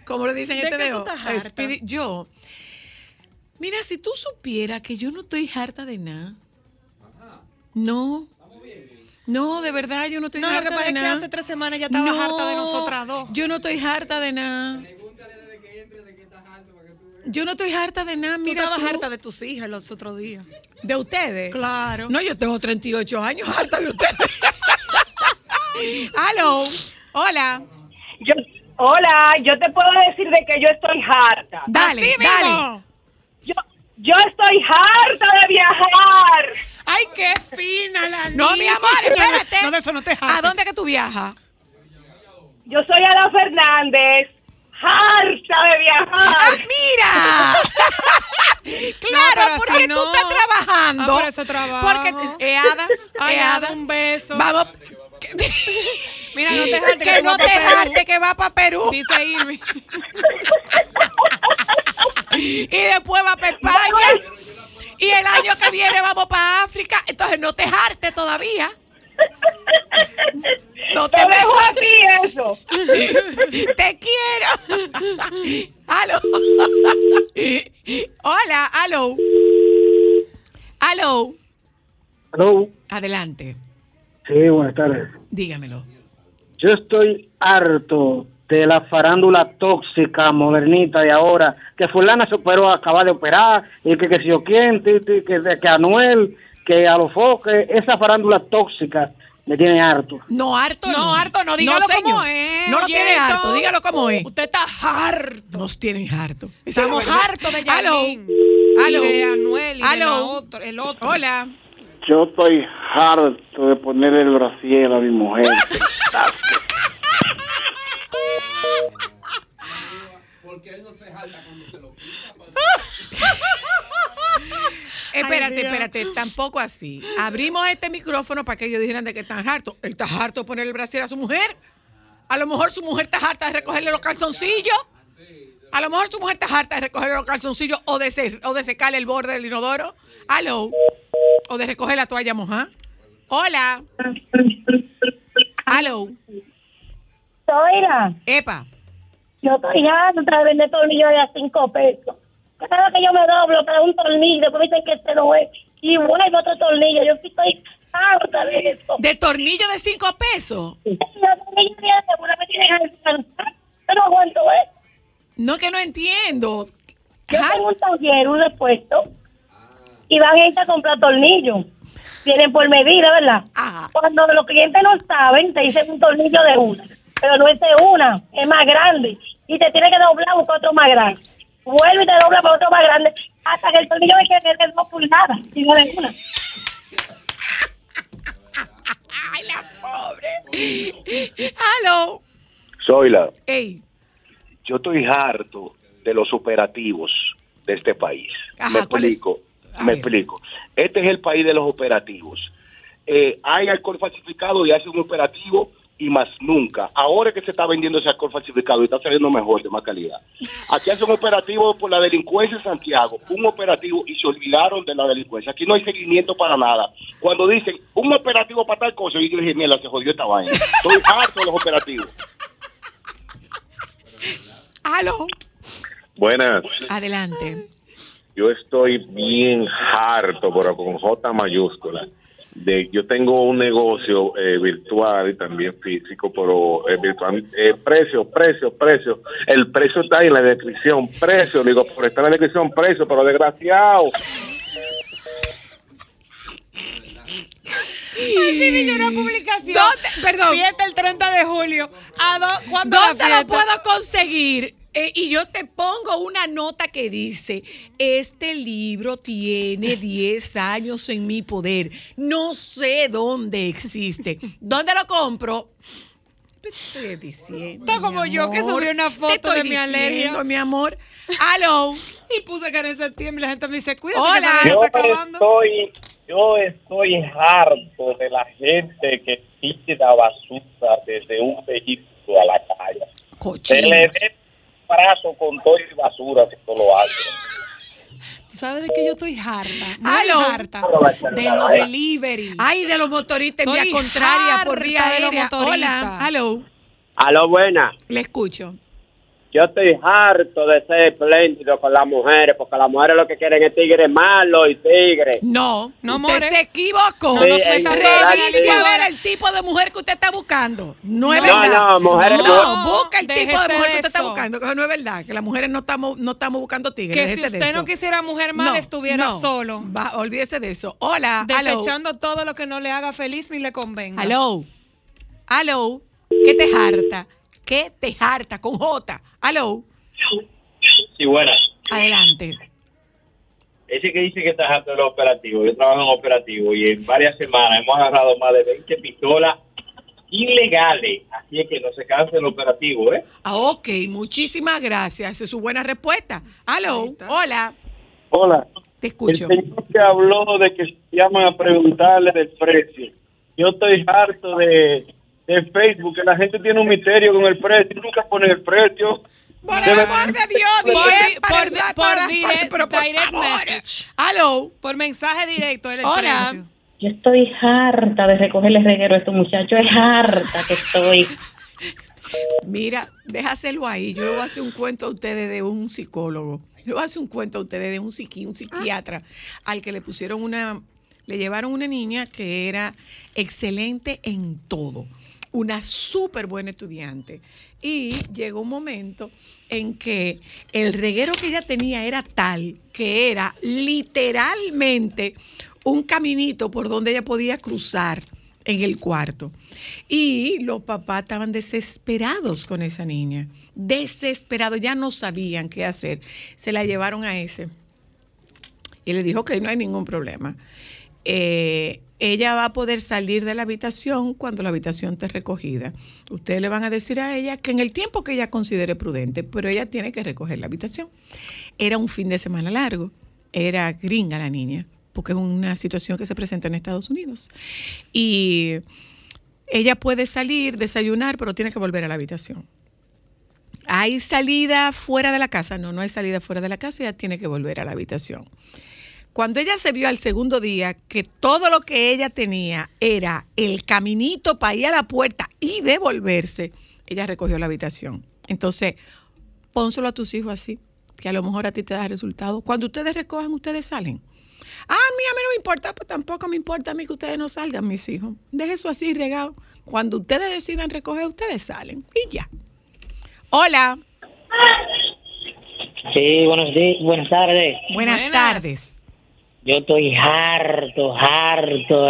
¿Cómo le dicen este dedo? Yo. Mira, si tú supieras que yo no estoy harta de nada. No. No, de verdad, yo no estoy harta de nada. No, lo que pasa es que hace 3 semanas ya estaba harta de nosotras dos. Yo no estoy harta de nada. Pregúntale desde que entres de que estás harta. Yo no estoy harta de nada, mira. Tú estabas harta de tus hijas los otros días. ¿De ustedes? Claro. No, yo tengo 38 años harta de ustedes. Aló. Hola. Hola, yo te puedo decir de que yo estoy harta. Dale, dale. Yo estoy harta de viajar. Ay, qué fina la niña. No, mi amor, espérate. No, eso no te harta. ¿A dónde que tú viajas? Yo soy Ada Fernández. ¡Harta de viajar! ¡Ah, mira! Claro, no, porque si no, tú estás trabajando. Por eso trabajo. Porque, Ada, un beso. Vamos. Mira, no te jarte que no te jarte que va para Perú. Dice Irving. Y después va para España. Y el año que viene vamos para África. Entonces no te jarte todavía. No te dejo a ti eso. Te quiero. Aló. Hola, aló. Aló. Aló. Adelante. Sí, buenas tardes. Dígamelo. Yo estoy harto de la farándula tóxica modernita de ahora, que fulana se operó, acaba de operar, y que si yo quién, que Anuel, que a los foques, esa farándula tóxica me tiene harto. No, harto no. No, harto no, dígalo no, como es. No lo tiene harto, dígalo como es. Usted está harto. Nos tienen harto. Estamos hartos de Yalín. Aló. Y de Anuel y el otro. Hola. Yo estoy harto de ponerle el brasier a mi mujer. Porque él no se harta cuando se lo quita. Espérate, tampoco así. Abrimos este micrófono para que ellos dijeran de que están hartos. Él está harto de ponerle el brasier a su mujer. A lo mejor su mujer está harta de recogerle los calzoncillos. A lo mejor su mujer está harta de recogerle los calzoncillos o de secarle el borde del inodoro. Aló. O de recoger la toalla mojada. Hola. Aló. Soira. Epa. Yo estoy harta de vender tornillos de $5. Cada vez que yo me doblo para un tornillo, después dicen que este no es, y vuelvo otro tornillo. Yo estoy harta de eso. ¿De tornillo de $5? Sí, los tornillos de yo no aguanto eso. No, que no entiendo. Yo tengo un taller, un repuesto, y van gente a comprar tornillos. Vienen por medida, ¿verdad? Ajá. Cuando los clientes no saben, te dicen un tornillo de una, pero no es de una, es más grande, y te tiene que doblar a buscar otro más grande. Vuelve y te dobla para otro más grande hasta que el tornillo me quede de 2 pulgadas y no de una. Ay, la pobre. Aló. Zoila. Ey. Yo estoy harto de los operativos de este país. Ajá, me explico. Este es el país de los operativos. Hay alcohol falsificado y hace un operativo y más nunca. Ahora que se está vendiendo ese alcohol falsificado y está saliendo mejor, de más calidad. Aquí hace un operativo por la delincuencia en Santiago, un operativo y se olvidaron de la delincuencia. Aquí no hay seguimiento para nada. Cuando dicen un operativo para tal cosa, yo dije, mira, se jodió esta vaina. Estoy harto de los operativos. Aló. Buenas. Adelante. Yo estoy bien harto, pero con J mayúscula. Yo tengo un negocio virtual y también físico, pero virtual. Precio. El precio está en la descripción. Precio, digo, por estar en la descripción, precio, pero desgraciado. Así vi una publicación. Perdón. Fiesta el 30 de julio. ¿Dónde lo puedo conseguir? Y yo te pongo una nota que dice, este libro tiene 10 años en mi poder. No sé dónde existe. ¿Dónde lo compro? Te estoy diciendo. Está como yo que subí una foto de mi alergia. Mi amor. Aló. Y puse que era en septiembre. La gente me dice, cuídate. Hola. Yo estoy harto de la gente que tira basura desde un vehículo a la calle. Cochino. Brazo con todo y basura, que todo lo hace. Tú sabes de que yo estoy harta. Harta de los delivery. Ay, de los motoristas en vía contraria, por vía aérea. Hola, aló. Aló, buena. Le escucho. Yo estoy harto de ser espléndido con las mujeres, porque las mujeres lo que quieren es tigres malos y tigres. No, no, more. Usted se equivocó. Sí, no, revise a ver el tipo de mujer que usted está buscando. No es verdad. No, mujeres no. Busca el tipo de mujer que usted está buscando, que no es verdad, que las mujeres no estamos buscando tigres. Que si usted no quisiera mujer mala, estuviera solo. Va, olvídese de eso. Hola, desechando todo lo que no le haga feliz ni le convenga. Aló, ¿qué te harta? ¿Qué te harta? Con J. Aló. Sí, buenas. Adelante. Ese que dice que está harto de los operativos. Yo trabajo en operativo y en varias semanas hemos agarrado más de 20 pistolas ilegales. Así es que no se canse el operativo, ¿eh? Ah, ok. Muchísimas gracias. Esa es su buena respuesta. Aló. Hola. Hola. Te escucho. El señor que habló de que llaman a preguntarle del precio. Yo estoy harto de Facebook, que la gente tiene un misterio con el precio, nunca pone el precio. Por el amor de Dios, por direct message. Aló. Por mensaje directo. Hola. Precio. Yo estoy harta de recogerle reguero a estos muchachos, es harta que estoy. Mira, déjaselo ahí, yo le voy a hacer un cuento a ustedes de un psicólogo, yo le voy a hacer un cuento a ustedes de un psiquiatra al que le pusieron le llevaron una niña que era excelente en todo, una súper buena estudiante. Y llegó un momento en que el reguero que ella tenía era tal que era literalmente un caminito por donde ella podía cruzar en el cuarto. Y los papás estaban desesperados con esa niña, desesperados, ya no sabían qué hacer. Se la llevaron a ese. Y le dijo que no hay ningún problema. Ella va a poder salir de la habitación cuando la habitación esté recogida. Ustedes le van a decir a ella que en el tiempo que ella considere prudente, pero ella tiene que recoger la habitación. Era un fin de semana largo, era gringa la niña, porque es una situación que se presenta en Estados Unidos. Y ella puede salir, desayunar, pero tiene que volver a la habitación. ¿Hay salida fuera de la casa? No, no hay salida fuera de la casa, ella tiene que volver a la habitación. Cuando ella se vio al segundo día que todo lo que ella tenía era el caminito para ir a la puerta y devolverse, ella recogió la habitación. Entonces, pónselo a tus hijos así, que a lo mejor a ti te da resultado. Cuando ustedes recojan, ustedes salen. A mí no me importa, pues tampoco me importa a mí que ustedes no salgan, mis hijos. Deje eso así regado. Cuando ustedes decidan recoger, ustedes salen y ya. Hola. Sí, buenas tardes. Buenas tardes. Yo estoy harto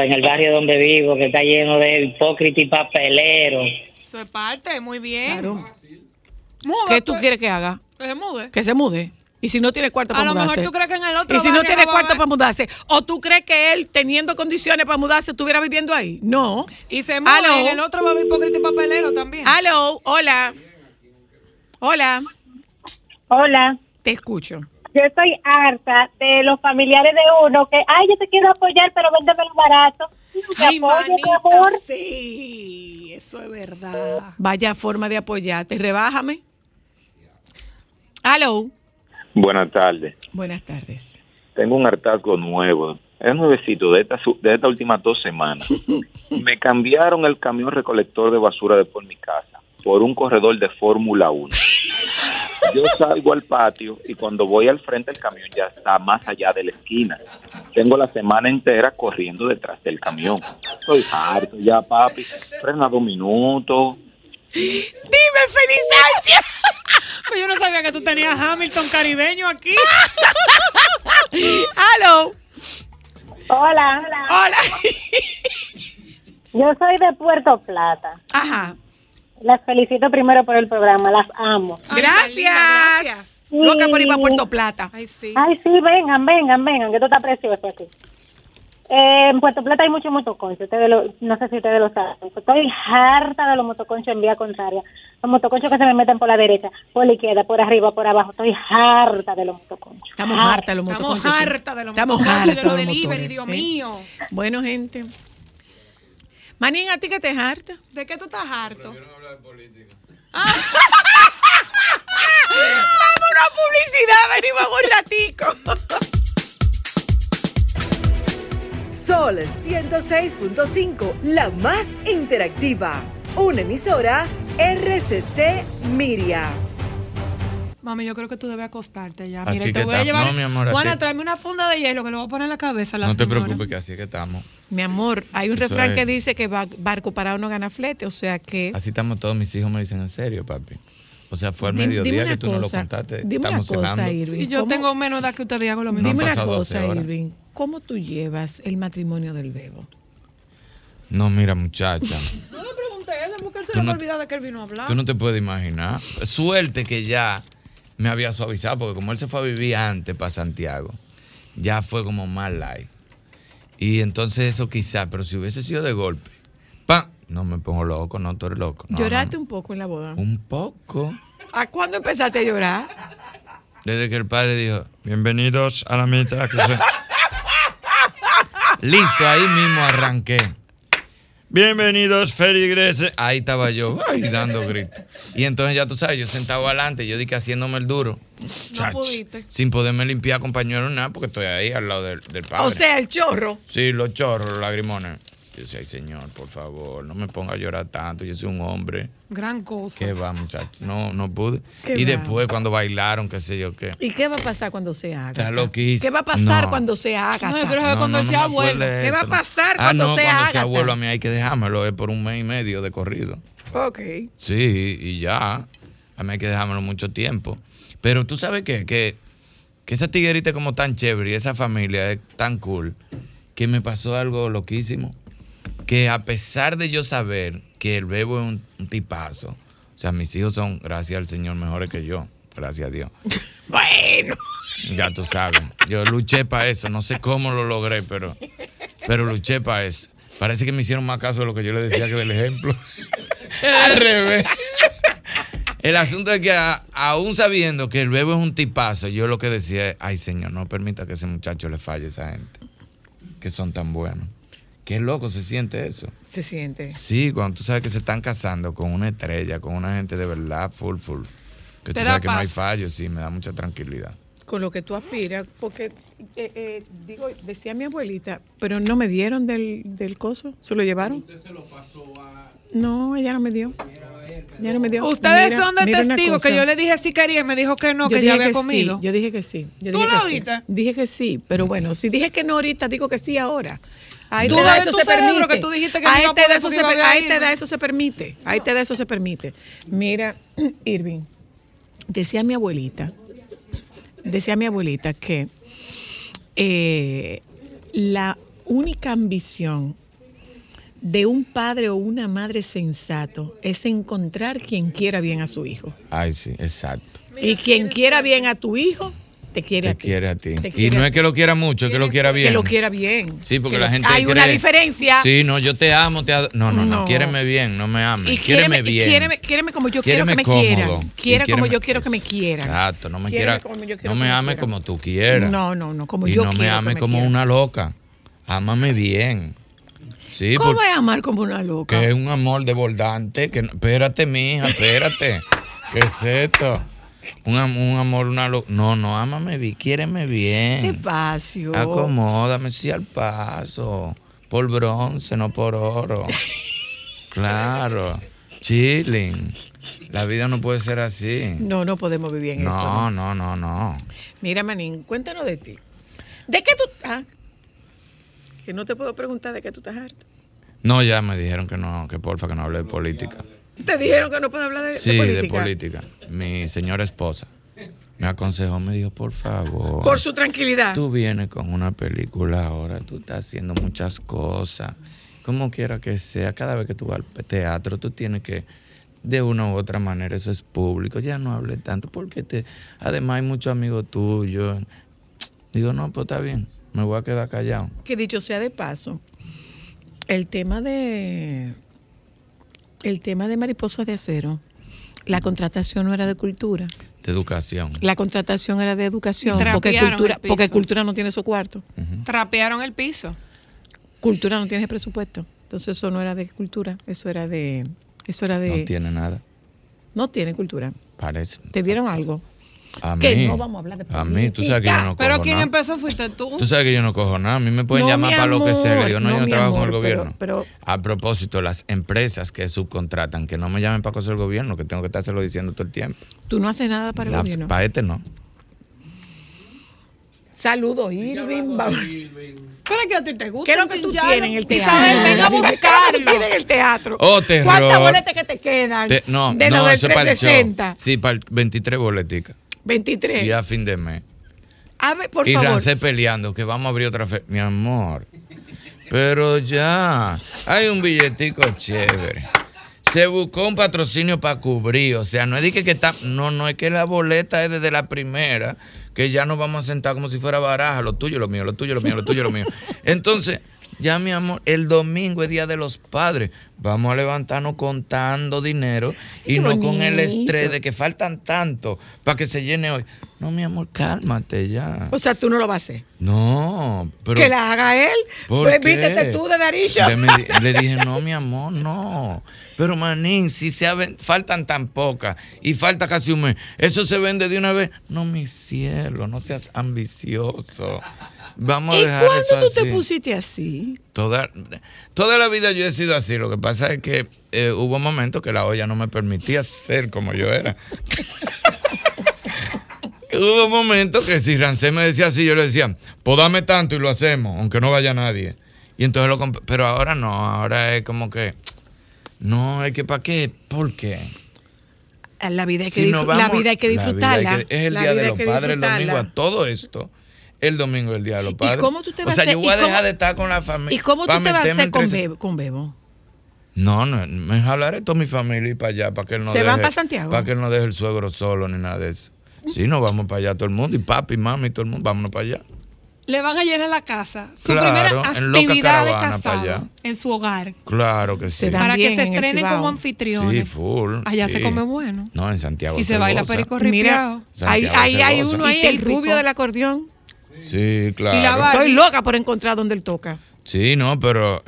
en el barrio donde vivo, que está lleno de hipócritas y papeleros. Eso es parte, muy bien. Claro. ¿Qué tú quieres que haga? Que se mude. Que se mude. Y si no tiene cuarto para mudarse. A lo mejor tú crees que en el otro. Y si no tiene cuarto para mudarse. O tú crees que él, teniendo condiciones para mudarse, estuviera viviendo ahí. No. Y se muda. En el otro va a haber hipócrita y papelero también. Aló. Hola. Hola. Hola. Te escucho. Yo estoy harta de los familiares de uno que, ay, yo te quiero apoyar, pero véndemelo barato. Ay, manita, por... sí, eso es verdad. Vaya forma de apoyarte. Rebájame. Aló. Buenas tardes. Buenas tardes. Tengo un hartazgo nuevo. Es nuevecito de estas últimas 2 semanas. Me cambiaron el camión recolector de basura de por mi casa por un corredor de Fórmula 1. Yo salgo al patio y cuando voy al frente del camión ya está más allá de la esquina. Tengo la semana entera corriendo detrás del camión. Estoy harto ya, papi. Frena 2 minutos. Dime, Feliz Sánchez. Pues yo no sabía que tú tenías Hamilton caribeño aquí. Aló. Hola. Yo soy de Puerto Plata. Ajá. Las felicito primero por el programa, las amo. Ay, gracias. Sí. Loca por ir a Puerto Plata. Ay, sí, vengan, que tú estás precioso aquí. En Puerto Plata hay muchos motoconchos, no sé si ustedes lo saben. Estoy harta de los motoconchos en vía contraria. Los motoconchos que se me meten por la derecha, por la izquierda, por arriba, por abajo. Estoy harta de los motoconchos. Estamos harta de los motoconchos. Estamos harta de los delivery, Dios mío. Bueno, gente. Manín, ¿a ti qué te es harta? ¿De qué tú estás harto? Prefiero no hablar de política. Vamos a una publicidad, venimos un ratico. Sol 106.5, la más interactiva. Una emisora RCC Miria. Mami, yo creo que tú debes acostarte ya. Mira, así te voy a llevar. No, mi amor, Juana, así... tráeme una funda de hielo que lo voy a poner en la cabeza. La no señora. Te preocupes, que así que estamos. Mi amor, hay un refrán que dice que barco parado no gana flete, o sea que... Así estamos todos, mis hijos me dicen en serio, papi. O sea, fue al mediodía que tú no lo contaste. Dime una cosa, Irving. Sí, yo tengo menos edad que usted y hago lo mismo. Dime una cosa, Irving. ¿Cómo tú llevas el matrimonio del Bebo? No, mira, muchacha. No le pregunté a él, la mujer se le olvidaba de que él vino a hablar. Tú no te puedes imaginar. Suerte que ya... me había suavizado, porque como él se fue a vivir antes para Santiago, ya fue como más light. Y entonces eso quizá, pero si hubiese sido de golpe, ¡pam! No me pongo loco, no, tú eres loco. No, ¿lloraste un poco en la boda? Un poco. ¿A cuándo empezaste a llorar? Desde que el padre dijo, bienvenidos a la mitad. Que soy... Listo, ahí mismo arranqué. Bienvenidos, feligreses. Ahí estaba yo, ay, dando gritos. Y entonces ya tú sabes, yo sentado adelante, yo dije haciéndome el duro. No pudiste. Sin poderme limpiar con pañuelo nada, porque estoy ahí al lado del padre. O sea, el chorro. Sí, los chorros, los lagrimones. Yo decía, ay, señor, por favor, no me ponga a llorar tanto, yo soy un hombre. Gran cosa. ¿Qué va, muchachos? No pude. Y va? Después cuando bailaron, qué sé yo qué. ¿Y qué va a pasar cuando se haga? Está loquísimo. ¿Qué va a pasar cuando se haga? No, yo creo que cuando sea abuelo. ¿Qué va a pasar cuando se haga? Cuando sea abuelo a mí hay que dejármelo, es por un mes y medio de corrido. Ok. Sí, y ya. A mí hay que dejármelo mucho tiempo. Pero tú sabes qué, que esa tiguerita es como tan chévere y esa familia es tan cool, que me pasó algo loquísimo. Que a pesar de yo saber que el Bebo es un tipazo, o sea, mis hijos son, gracias al Señor, mejores que yo, gracias a Dios. Bueno. Ya tú sabes, yo luché para eso, no sé cómo lo logré, pero luché para eso. Parece que me hicieron más caso de lo que yo les decía que del ejemplo. Al revés. El asunto es que aún sabiendo que el Bebo es un tipazo, yo lo que decía es, ay, Señor, no permita que ese muchacho le falle a esa gente, que son tan buenos. Qué loco se siente eso. Se siente. Sí, cuando tú sabes que se están casando con una estrella, con una gente de verdad, full. Que tú sabes que no hay fallos, sí, me da mucha tranquilidad. Con lo que tú aspiras, porque, decía mi abuelita, pero no me dieron del coso, ¿se lo llevaron? ¿Usted se lo pasó a...? No, ella no me dio. Ella no me dio. Ustedes son de testigos que yo le dije sí quería y me dijo que no, que ya había comido. Yo dije que sí. ¿Tú lo ahorita? Dije que sí, pero bueno, si dije que no ahorita, digo que sí ahora. Ahí te da eso se permite. Ahí te da eso se permite. Ahí te da eso se permite. Mira, Irving, decía mi abuelita que la única ambición de un padre o una madre sensato es encontrar quien quiera bien a su hijo. Ay, sí, exacto. Y quien quiera bien a tu hijo te quiere a ti. Y no es que lo quiera mucho, es que lo quiera bien. Que lo quiera bien. Sí, porque la gente hay una diferencia. Sí, no, yo te amo, te adoro. No, quiéreme bien, no me ames. Quiéreme bien. Quiéreme como yo quiero que me quieran. Quiera como yo quiero que me quieran. Exacto, no me quieras. No me ames como tú quieras. No, como yo quiero. Y no me ames como una loca. Ámame bien. Sí, ¿cómo es amar como una loca? Que es un amor desbordante. Espérate, mija, espérate. ¿Qué es esto? Un amor, una loca. No, ámame bien, quiéreme bien. Despacio. Acomódame, sí, al paso. Por bronce, no por oro. Claro. Chilling. La vida no puede ser así. No podemos vivir en eso. No. Mira, Manín, cuéntanos de ti. ¿De qué tú...? Ah, que no te puedo preguntar de qué tú estás harto. No, ya me dijeron que no, que porfa, que no hable de política. ¿Te dijeron que no puedo hablar de política? Sí, de política. Mi señora esposa me aconsejó, me dijo, por favor. Por su tranquilidad. Tú vienes con una película ahora, tú estás haciendo muchas cosas. Como quiera que sea, cada vez que tú vas al teatro, tú tienes que, de una u otra manera, eso es público. Ya no hables tanto, porque además hay muchos amigos tuyos. Digo, no, pues está bien, me voy a quedar callado. Que dicho sea de paso, el tema de Mariposas de Acero, la contratación no era de cultura. De educación. La contratación era de educación, porque cultura no tiene su cuarto. Uh-huh. Trapearon el piso. Cultura no tiene presupuesto. Entonces eso no era de cultura, eso era de... No tiene nada. No tiene cultura. Parece. Te dieron algo. Que no vamos a hablar de política. A mí, tú sabes que yo no cojo nada. Pero quien empezó fuiste tú. Tú sabes que yo no cojo nada. A mí me pueden llamar para lo que sea. Yo no, yo no trabajo con el gobierno. A propósito, las empresas que subcontratan, que no me llamen para cosas del gobierno, que tengo que estárselo diciendo todo el tiempo. Tú no haces nada para el gobierno. Para este no. Saludos, Irving. Pero es que a ti te gusta. ¿Qué es lo que tú tienes en el teatro? Venga a buscarlo. ¿Tienes en el teatro? Oh, ¿cuántas boletas que te quedan? No, de lo del 360. Sí, para 23 boleticas. 23. Y a fin de mes. A ver, por favor. Y Rancé peleando, que vamos a abrir otra feria. Mi amor. Pero ya. Hay un billetico chévere. Se buscó un patrocinio para cubrir. O sea, no es que está. No, no es que la boleta es desde la primera. Que ya nos vamos a sentar como si fuera baraja. Lo tuyo, lo mío, lo tuyo, lo mío, lo tuyo, lo mío. Entonces, ya mi amor, el domingo es Día de los Padres. Vamos a levantarnos contando dinero y no con el estrés de que faltan tanto para que se llene hoy. No, mi amor, cálmate ya. O sea, tú no lo vas a hacer. No, pero... Que la haga él. Pues vístete tú de Darillo. Le dije, no, mi amor, no. Pero, manín, si se faltan tan pocas y falta casi un mes, ¿eso se vende de una vez? No, mi cielo, no seas ambicioso. Vamos a dejar eso así. ¿Y cuándo tú te pusiste así? Toda la vida yo he sido así. Lo que pasa es que hubo momentos que la olla no me permitía ser como yo era. Hubo momentos que si Rancé me decía así, yo le decía, pues dame tanto y lo hacemos, aunque no vaya nadie. Y entonces pero ahora no, ahora es como que, no, es que ¿para qué? ¿Por qué? La vida hay que disfrutarla. La vida hay que disfrutarla. Es el Día de los Padres, el domingo, a todo esto. El domingo es el Día de los Padres. ¿Y cómo tú te vas a hacer? O sea, yo voy a dejar de estar con la familia. ¿Y cómo tú te vas a hacer con Bebo? No, no, me jalaré toda mi familia y para allá, para que él no deje. ¿Se van para Santiago? Para que él no deje el suegro solo ni nada de eso. Sí, nos vamos para allá todo el mundo, y papi, mami, todo el mundo, vámonos para allá. Le van a llenar la casa. Su primera actividad de casado en su hogar. Claro que sí. Para que se estrenen como anfitriones. Sí, full. Allá se come bueno. No, en Santiago. Y se baila perico ripiado. Ahí hay uno ahí, el rubio del acordeón. Sí, claro. Estoy loca por encontrar donde él toca. Sí, no, pero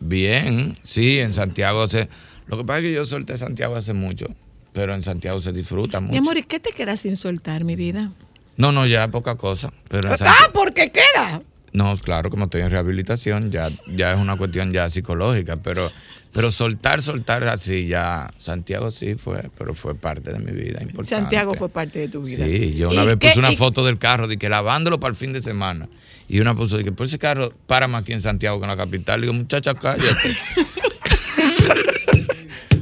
bien. Sí, en Santiago se... Lo que pasa es que yo solté Santiago hace mucho. Pero en Santiago se disfruta mucho. Mi amor, ¿y qué te queda sin soltar, mi vida? No, no, ya poca cosa. Pero en Santiago... ¿por qué queda? No, claro, como estoy en rehabilitación, ya es una cuestión ya psicológica, pero soltar así ya. Santiago sí fue, pero fue parte de mi vida, importante. Santiago fue parte de tu vida. Sí, yo una vez puse una foto del carro, de que lavándolo para el fin de semana. Y una puso, de que por ese carro, párame aquí en Santiago, con la capital. Digo, muchacha, cállate.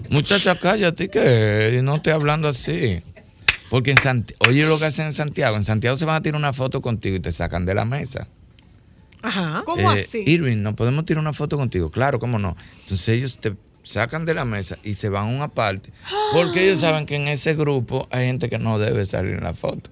Muchacha, cállate, que no estoy hablando así. Porque en Santiago, oye lo que hacen en Santiago. En Santiago se van a tirar una foto contigo y te sacan de la mesa. Ajá. ¿Cómo así? Irving, ¿no podemos tirar una foto contigo? Claro, ¿cómo no? Entonces ellos te sacan de la mesa y se van a una parte. Porque ellos saben que en ese grupo hay gente que no debe salir en la foto.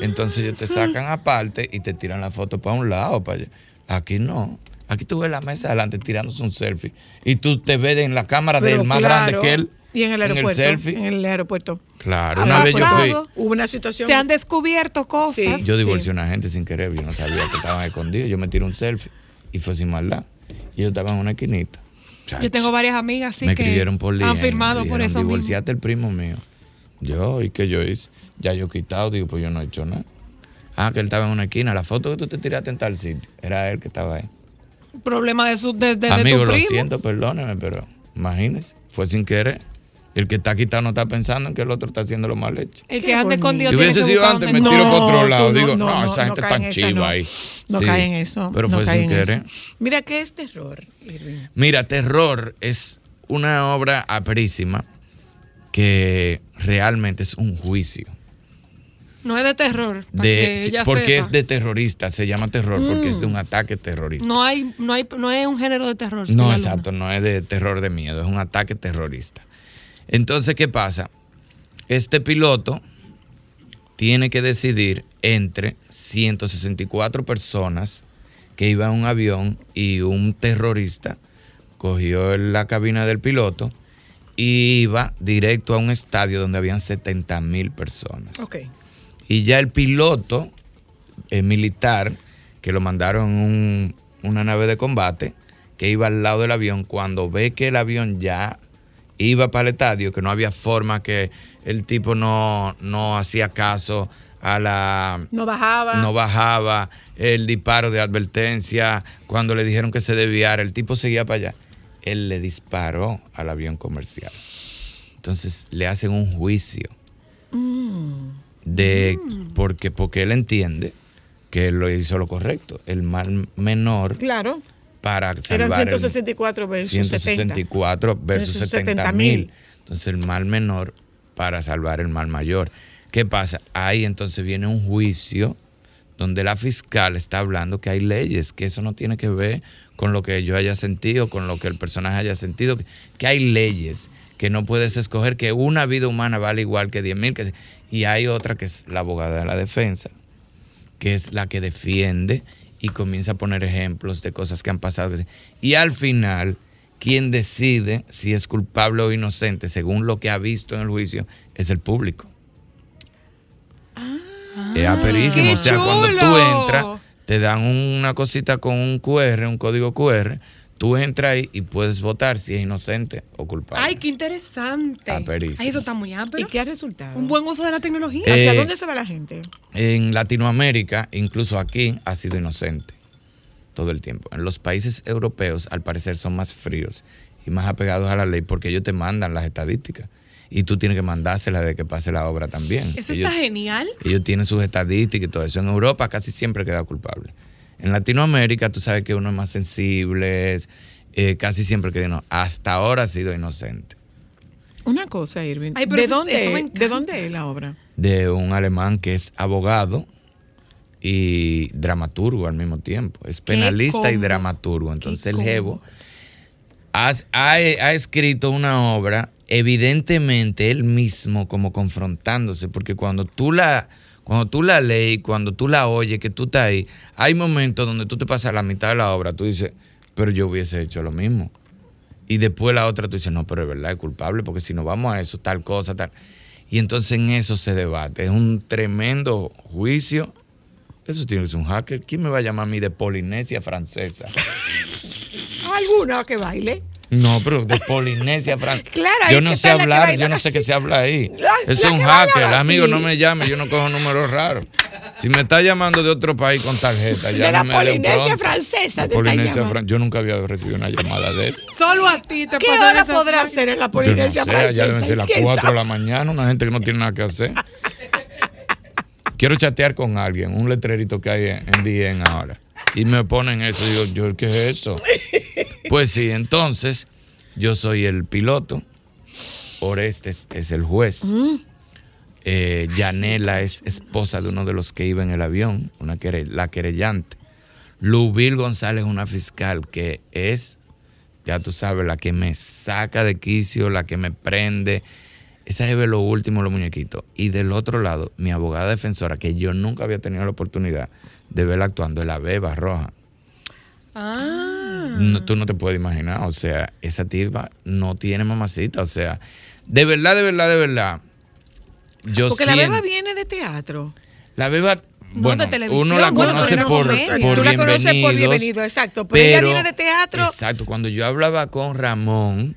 Entonces ellos te sacan aparte y te tiran la foto para un lado, para allá. Aquí no. Aquí tú ves la mesa adelante tirándose un selfie y tú te ves en la cámara de él más grande que él. Y en el aeropuerto. En el selfie. En el aeropuerto. Claro, una vez yo fui. Hubo una situación. Se han descubierto cosas. Sí. Yo divorcié a una gente sin querer. Yo no sabía que estaban escondidos. Yo me tiré un selfie y fue sin maldad. Y yo estaba en una esquinita. Chachi. Yo tengo varias amigas así que escribieron por han firmado por eso. Divorciaste el primo mío. Yo, ¿y qué yo hice? Ya yo he quitado. Digo, pues yo no he hecho nada. Ah, que él estaba en una esquina. La foto que tú te tiraste en tal sitio era él que estaba ahí. Problema de su amigo, de tu primo. Lo siento, perdóneme, pero imagínese, fue sin querer. El que está quitado no está pensando en que el otro está haciendo lo mal hecho. El que anda escondido. Si hubiese sido antes, me tiro por otro lado. Digo, no, esa gente está en chiva ahí. No cae en eso. Pero fue sin querer. Mira, ¿qué es terror, Irving? Mira, terror es una obra aprísima que realmente es un juicio. No es de terror. Porque es de terrorista, se llama terror porque es de un ataque terrorista. No es un género de terror. No, exacto, no es de terror de miedo, es un ataque terrorista. Entonces, ¿qué pasa? Este piloto tiene que decidir entre 164 personas que iban en un avión y un terrorista cogió la cabina del piloto y iba directo a un estadio donde habían 70,000 personas. Ok. Y ya el piloto militar, que lo mandaron en una nave de combate, que iba al lado del avión, cuando ve que el avión ya iba para el estadio, que no había forma, que el tipo no hacía caso a la... No bajaba, el disparo de advertencia, cuando le dijeron que se desviara, el tipo seguía para allá. Él le disparó al avión comercial. Entonces le hacen un juicio porque él entiende que él lo hizo lo correcto, el mal menor. Claro. Para salvar. Eran 164 versus 70. 164 versus 70.000. Entonces el mal menor para salvar el mal mayor. ¿Qué pasa? Ahí entonces viene un juicio donde la fiscal está hablando que hay leyes, que eso no tiene que ver con lo que yo haya sentido, con lo que el personaje haya sentido, que hay leyes, que no puedes escoger, que una vida humana vale igual que 10.000. Y hay otra que es la abogada de la defensa, que es la que defiende y comienza a poner ejemplos de cosas que han pasado. Y al final, quien decide si es culpable o inocente, según lo que ha visto en el juicio, es el público. Es aperísimo. O sea, cuando tú entras, te dan una cosita con un QR, un código QR. Tú entras ahí y puedes votar si es inocente o culpable. ¡Ay, qué interesante! Aperísimo. Ay, eso está muy amplio. ¿Y qué ha resultado? Un buen uso de la tecnología. ¿Hacia dónde se va la gente? En Latinoamérica, incluso aquí, ha sido inocente todo el tiempo. En los países europeos, al parecer, son más fríos y más apegados a la ley porque ellos te mandan las estadísticas. Y tú tienes que mandárselas de que pase la obra también. Eso ellos, está genial. Ellos tienen sus estadísticas y todo eso. En Europa casi siempre queda culpable. En Latinoamérica, tú sabes que uno es más sensible, casi siempre que no, hasta ahora ha sido inocente. Una cosa, Irving. Ay, ¿De dónde es la obra? De un alemán que es abogado y dramaturgo al mismo tiempo. Es penalista y dramaturgo. Entonces el jevo ha escrito una obra, evidentemente él mismo como confrontándose, porque cuando tú la lees, cuando tú la oyes, que tú estás ahí, hay momentos donde tú te pasas la mitad de la obra, tú dices, pero yo hubiese hecho lo mismo. Y después la otra tú dices, no, pero es verdad, es culpable, porque si no vamos a eso, tal cosa, tal. Y entonces en eso se debate. Es un tremendo juicio. Eso tiene que ser un hacker. ¿Quién me va a llamar a mí de Polinesia Francesa? ¿Alguna que baile? No, pero de Polinesia Francesa. Claro, yo no sé hablar, yo no sé qué se habla ahí. Es un hacker, amigo, no me llame, yo no cojo números raros. Si me está llamando de otro país con tarjeta, ya no me dé un pronto. De la Polinesia Francesa te está llamando. Yo nunca había recibido una llamada de él. Solo a ti te pasa. ¿Qué hora podrá ser en la Polinesia Francesa? Ya deben ser las 4 de la mañana, una gente que no tiene nada que hacer. Quiero chatear con alguien, un letrerito que hay en DN ahora. Y me ponen eso, y digo, ¿qué es eso? Pues sí, entonces, yo soy el piloto, Orestes es el juez, Yanela es esposa de uno de los que iba en el avión, la querellante, Lubil González, una fiscal que es, ya tú sabes, la que me saca de quicio, la que me prende, esa es lo último, los muñequitos. Y del otro lado, mi abogada defensora, que yo nunca había tenido la oportunidad de verla actuando, es la Beba Roja. Ah. No, tú no te puedes imaginar, o sea, esa tipa no tiene mamacita, o sea, de verdad. Yo porque siento, la Beba viene de teatro. La Beba, no, bueno, de televisión. Uno la conoce por Bienvenidos, exacto, pero ella viene de teatro. Exacto, cuando yo hablaba con Ramón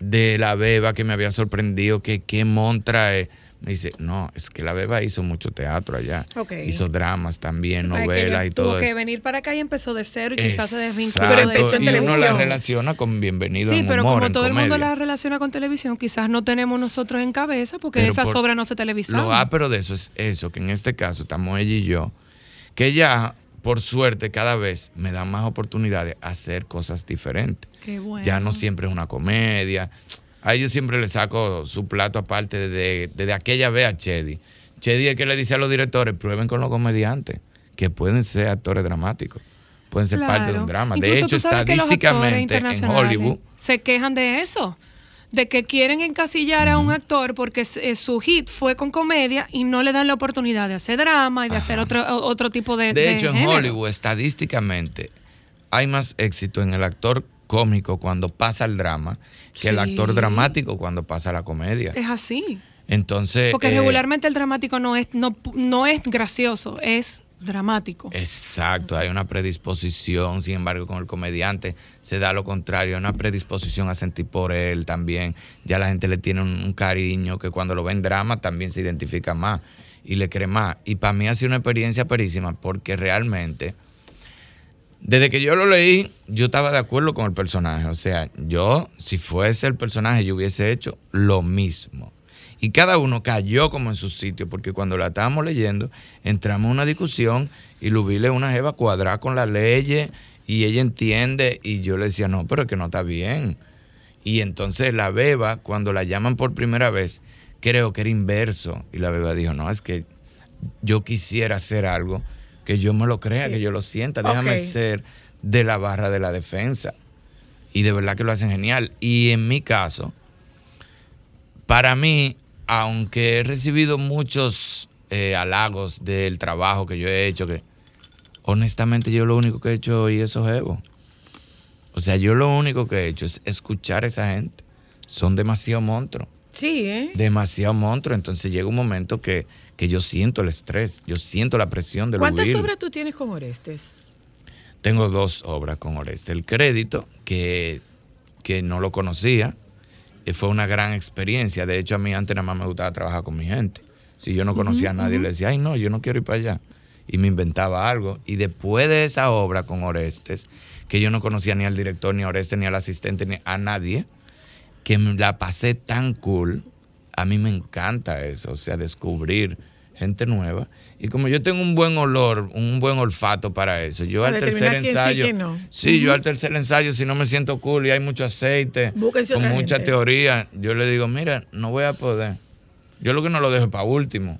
de la Beba, que me había sorprendido, que qué montra es. Me dice, no, es que la Beba hizo mucho teatro allá. Okay. Hizo dramas también, novelas y todo eso. Tuvo que venir para acá y empezó de cero y quizás se desvinculó. Pero empezó en televisión. Uno la relaciona con Bienvenidos, en humor, en comedia. Sí, pero como todo el mundo la relaciona con televisión, quizás no tenemos nosotros en cabeza porque esas obras no se televisaban. Lo ápero de eso es eso, que en este caso estamos ella y yo, que ya, por suerte, cada vez me dan más oportunidades a hacer cosas diferentes. Qué bueno. Ya no siempre es una comedia. A ellos siempre le saco su plato aparte desde aquella vez a Chedi. Chedi es que le dice a los directores, prueben con los comediantes, que pueden ser actores dramáticos, pueden ser parte de un drama. Incluso de hecho, estadísticamente en Hollywood se quejan de eso, de que quieren encasillar a un actor porque su hit fue con comedia y no le dan la oportunidad de hacer drama y de hacer otro tipo de... De hecho, en Hollywood, estadísticamente, hay más éxito en el actor cómico cuando pasa el drama que el actor dramático cuando pasa la comedia. Es así. Entonces, porque regularmente el dramático no es gracioso, es dramático. Exacto, hay una predisposición, sin embargo con el comediante se da lo contrario, hay una predisposición a sentir por él también, ya la gente le tiene un cariño que cuando lo ve en drama también se identifica más y le cree más. Y para mí ha sido una experiencia perísima porque realmente, desde que yo lo leí, yo estaba de acuerdo con el personaje, o sea, yo si fuese el personaje yo hubiese hecho lo mismo. Y cada uno cayó como en su sitio, porque cuando la estábamos leyendo, entramos en una discusión y Lubil es una jeva cuadrada con las leyes y ella entiende. Y yo le decía, no, pero es que no está bien. Y entonces la Beba, cuando la llaman por primera vez, creo que era inverso. Y la Beba dijo, no, es que yo quisiera hacer algo que yo me lo crea, sí, que yo lo sienta. Déjame ser de la barra de la defensa. Y de verdad que lo hacen genial. Y en mi caso, para mí, aunque he recibido muchos halagos del trabajo que yo he hecho, que honestamente yo lo único que he hecho hoy es esos jevos. O sea, yo lo único que he hecho es escuchar a esa gente. Son demasiado monstruos. Sí, ¿eh? Demasiado monstruos. Entonces llega un momento que yo siento el estrés, yo siento la presión de lo ¿Cuántas vivir. Obras tú tienes con Orestes? Tengo 2 obras con Orestes. El crédito, que no lo conocía. Fue una gran experiencia. De hecho, a mí antes nada más me gustaba trabajar con mi gente. Si yo no conocía a nadie, le decía, ay, no, yo no quiero ir para allá. Y me inventaba algo. Y después de esa obra con Orestes, que yo no conocía ni al director, ni a Orestes, ni al asistente, ni a nadie, que la pasé tan cool. A mí me encanta eso, o sea, descubrir gente nueva. Y como yo tengo un buen olor, un buen olfato para eso, yo al tercer ensayo, yo al tercer ensayo, si no me siento cool y hay mucho aceite, con mucha teoría, yo le digo, mira, no voy a poder. Yo lo que no lo dejo para último.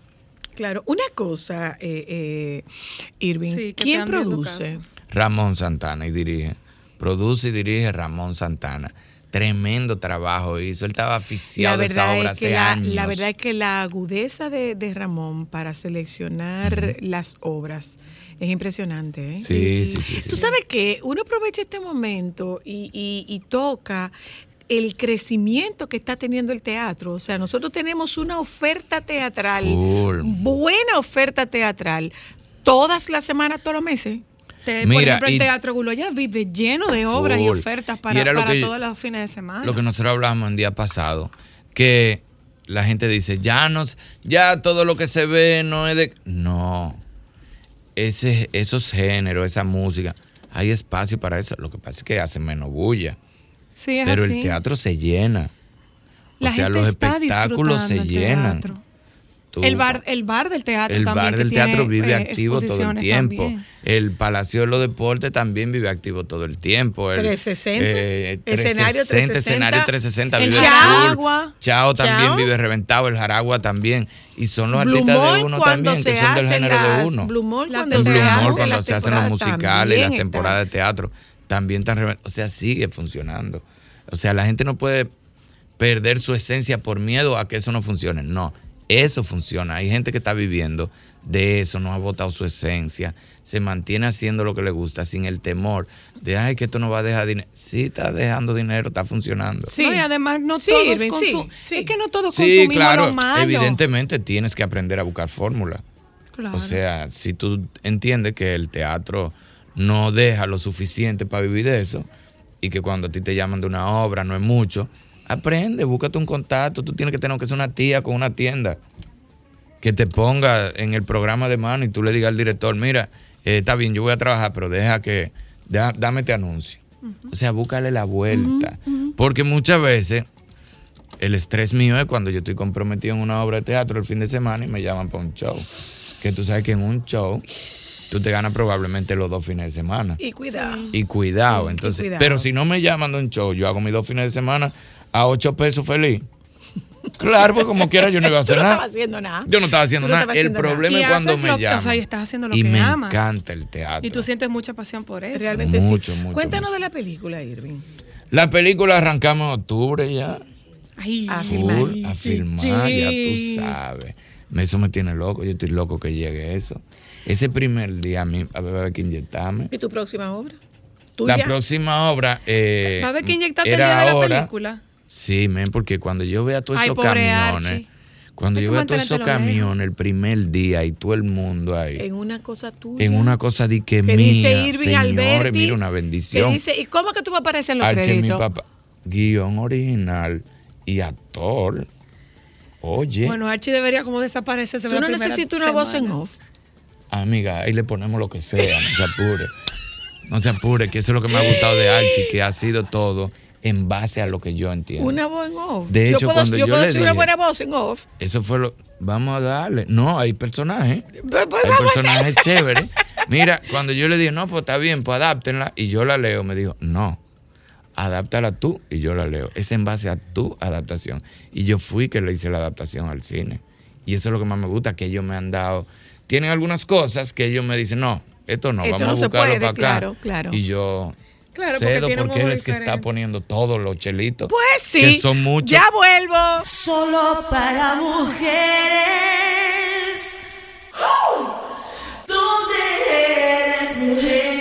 Claro, una cosa, Irving, sí, ¿quién produce? Ramón Santana y dirige. Produce y dirige Ramón Santana. Tremendo trabajo hizo, él estaba aficiado de esa obra hace años. La verdad es que la agudeza de Ramón para seleccionar las obras es impresionante, ¿eh? Sí. Tú sabes que uno aprovecha este momento y toca el crecimiento que está teniendo el teatro. O sea, nosotros tenemos una oferta teatral, buena oferta teatral, todas las semanas, todos los meses. Por ejemplo, el Teatro Guloya vive lleno de obras y ofertas para todos los fines de semana. Lo que nosotros hablábamos el día pasado, que la gente dice, ya todo lo que se ve no es de... No, esos géneros, esa música, hay espacio para eso. Lo que pasa es que hace menos bulla. Sí, es pero así. El teatro se llena. O sea, los espectáculos se llenan. Teatro. El bar del teatro también. El bar del teatro vive activo todo el tiempo. También. El Palacio de los Deportes también vive activo todo el tiempo. El 360. Escenario 360 vive activo. Chao también vive reventado. El Jaragua también. Y son los artistas de uno también, que son del género de uno. Blumor cuando se hacen los musicales y las temporadas de teatro. También están reventados. O sea, sigue funcionando. O sea, la gente no puede perder su esencia por miedo a que eso no funcione. No. Eso funciona. Hay gente que está viviendo de eso, no ha botado su esencia, se mantiene haciendo lo que le gusta sin el temor de, ay, que esto no va a dejar dinero. Sí, está dejando dinero, está funcionando. Sí, no, y además no todos consumimos lo malo. Evidentemente tienes que aprender a buscar fórmula. Claro. O sea, si tú entiendes que el teatro no deja lo suficiente para vivir de eso y que cuando a ti te llaman de una obra no es mucho, aprende, búscate un contacto. Tú tienes que tener que ser una tía con una tienda que te ponga en el programa de mano y tú le digas al director, mira, está bien, yo voy a trabajar, pero dame este anuncio. O sea, búscale la vuelta. Porque muchas veces el estrés mío es cuando yo estoy comprometido en una obra de teatro el fin de semana y me llaman para un show. Que tú sabes que en un show tú te ganas probablemente los 2 fines de semana. Y cuidado. Entonces, pero si no me llaman de un show, yo hago mis 2 fines de semana a 8 pesos feliz. Claro, porque como quiera yo no iba a hacer nada. Yo no estaba haciendo nada. El problema es cuando me llaman. O sea, y estás haciendo lo que amas. Y me encanta el teatro. Y tú sientes mucha pasión por eso. Realmente sí. Mucho. Cuéntanos de la película, Irving. La película arrancamos en octubre ya. A filmar, ya tú sabes. Eso me tiene loco. Yo estoy loco que llegue eso. Ese primer día a mí va a haber que inyectarme. ¿Y tu próxima obra? La próxima obra... ¿va a haber que inyectarte el día de la película? Sí, porque cuando yo vea todos esos camiones, Cuando yo veo todos esos camiones el primer día y todo el mundo ahí. En una cosa tuya. En una cosa de que mía, dice Irving señores, Alberti, mira una bendición. Dice, ¿y cómo que tú vas a aparecer en los créditos? Mi papá, guión original y actor. Oye. Bueno, Archie debería como desaparecerse. Tú no necesitas una voz en off. Amiga, ahí le ponemos lo que sea, no se apure. No se apure, que eso es lo que me ha gustado de Archie, que ha sido todo en base a lo que yo entiendo. Una voz en off. De hecho, yo puedo decir una buena voz en off. Eso fue lo... Vamos a darle. No, hay personajes. Hay personajes chéveres. Mira, cuando yo le dije, no, pues está bien, pues adáptenla. Y yo la leo, me dijo, no, adáptala tú. Y yo la leo. Es en base a tu adaptación. Y yo fui que le hice la adaptación al cine. Y eso es lo que más me gusta, que ellos me han dado... Tienen algunas cosas que ellos me dicen, no, esto no, esto vamos no a buscarlo puede, para claro, acá. Claro. Y yo... Claro, cedo porque él es que está poniendo todos los chelitos. Pues sí, que son muchos. Ya vuelvo. Solo para mujeres. ¡Oh! ¿Dónde eres mujer?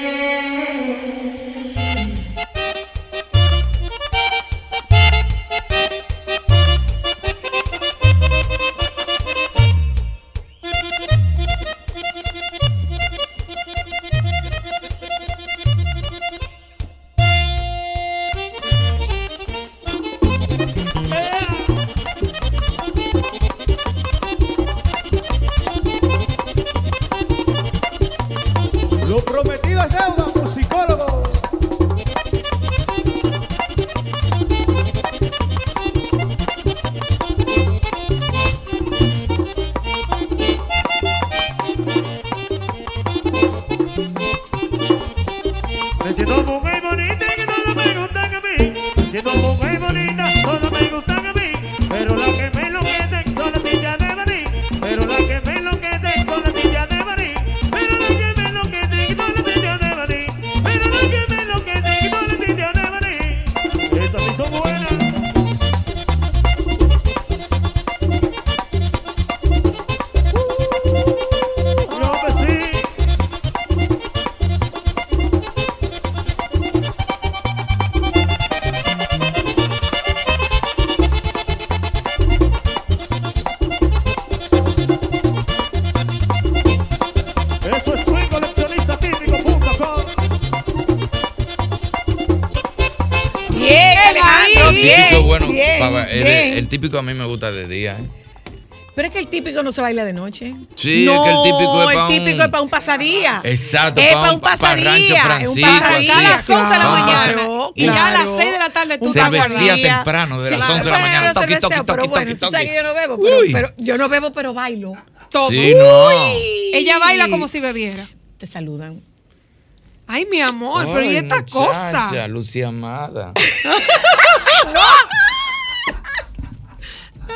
Típico a mí me gusta de día. Pero es que el típico no se baila de noche. Sí, no, es que el típico es para un... es para un pasadía. Exacto, es para un pasadía. Es para Rancho Francisco. A las 11 de la mañana. Claro, y ya a las 6 de la tarde tú estás guardado. Cervecía temprano, de las 11 de la mañana. Toqui, toqui, toqui, toqui, bueno, tú sabes que yo no bebo, pero bailo. Todo. Sí, no. Ella baila como si bebiera. Te saludan. Ay, mi amor, pero ¿y esta cosa? Lucía amada. ¡No!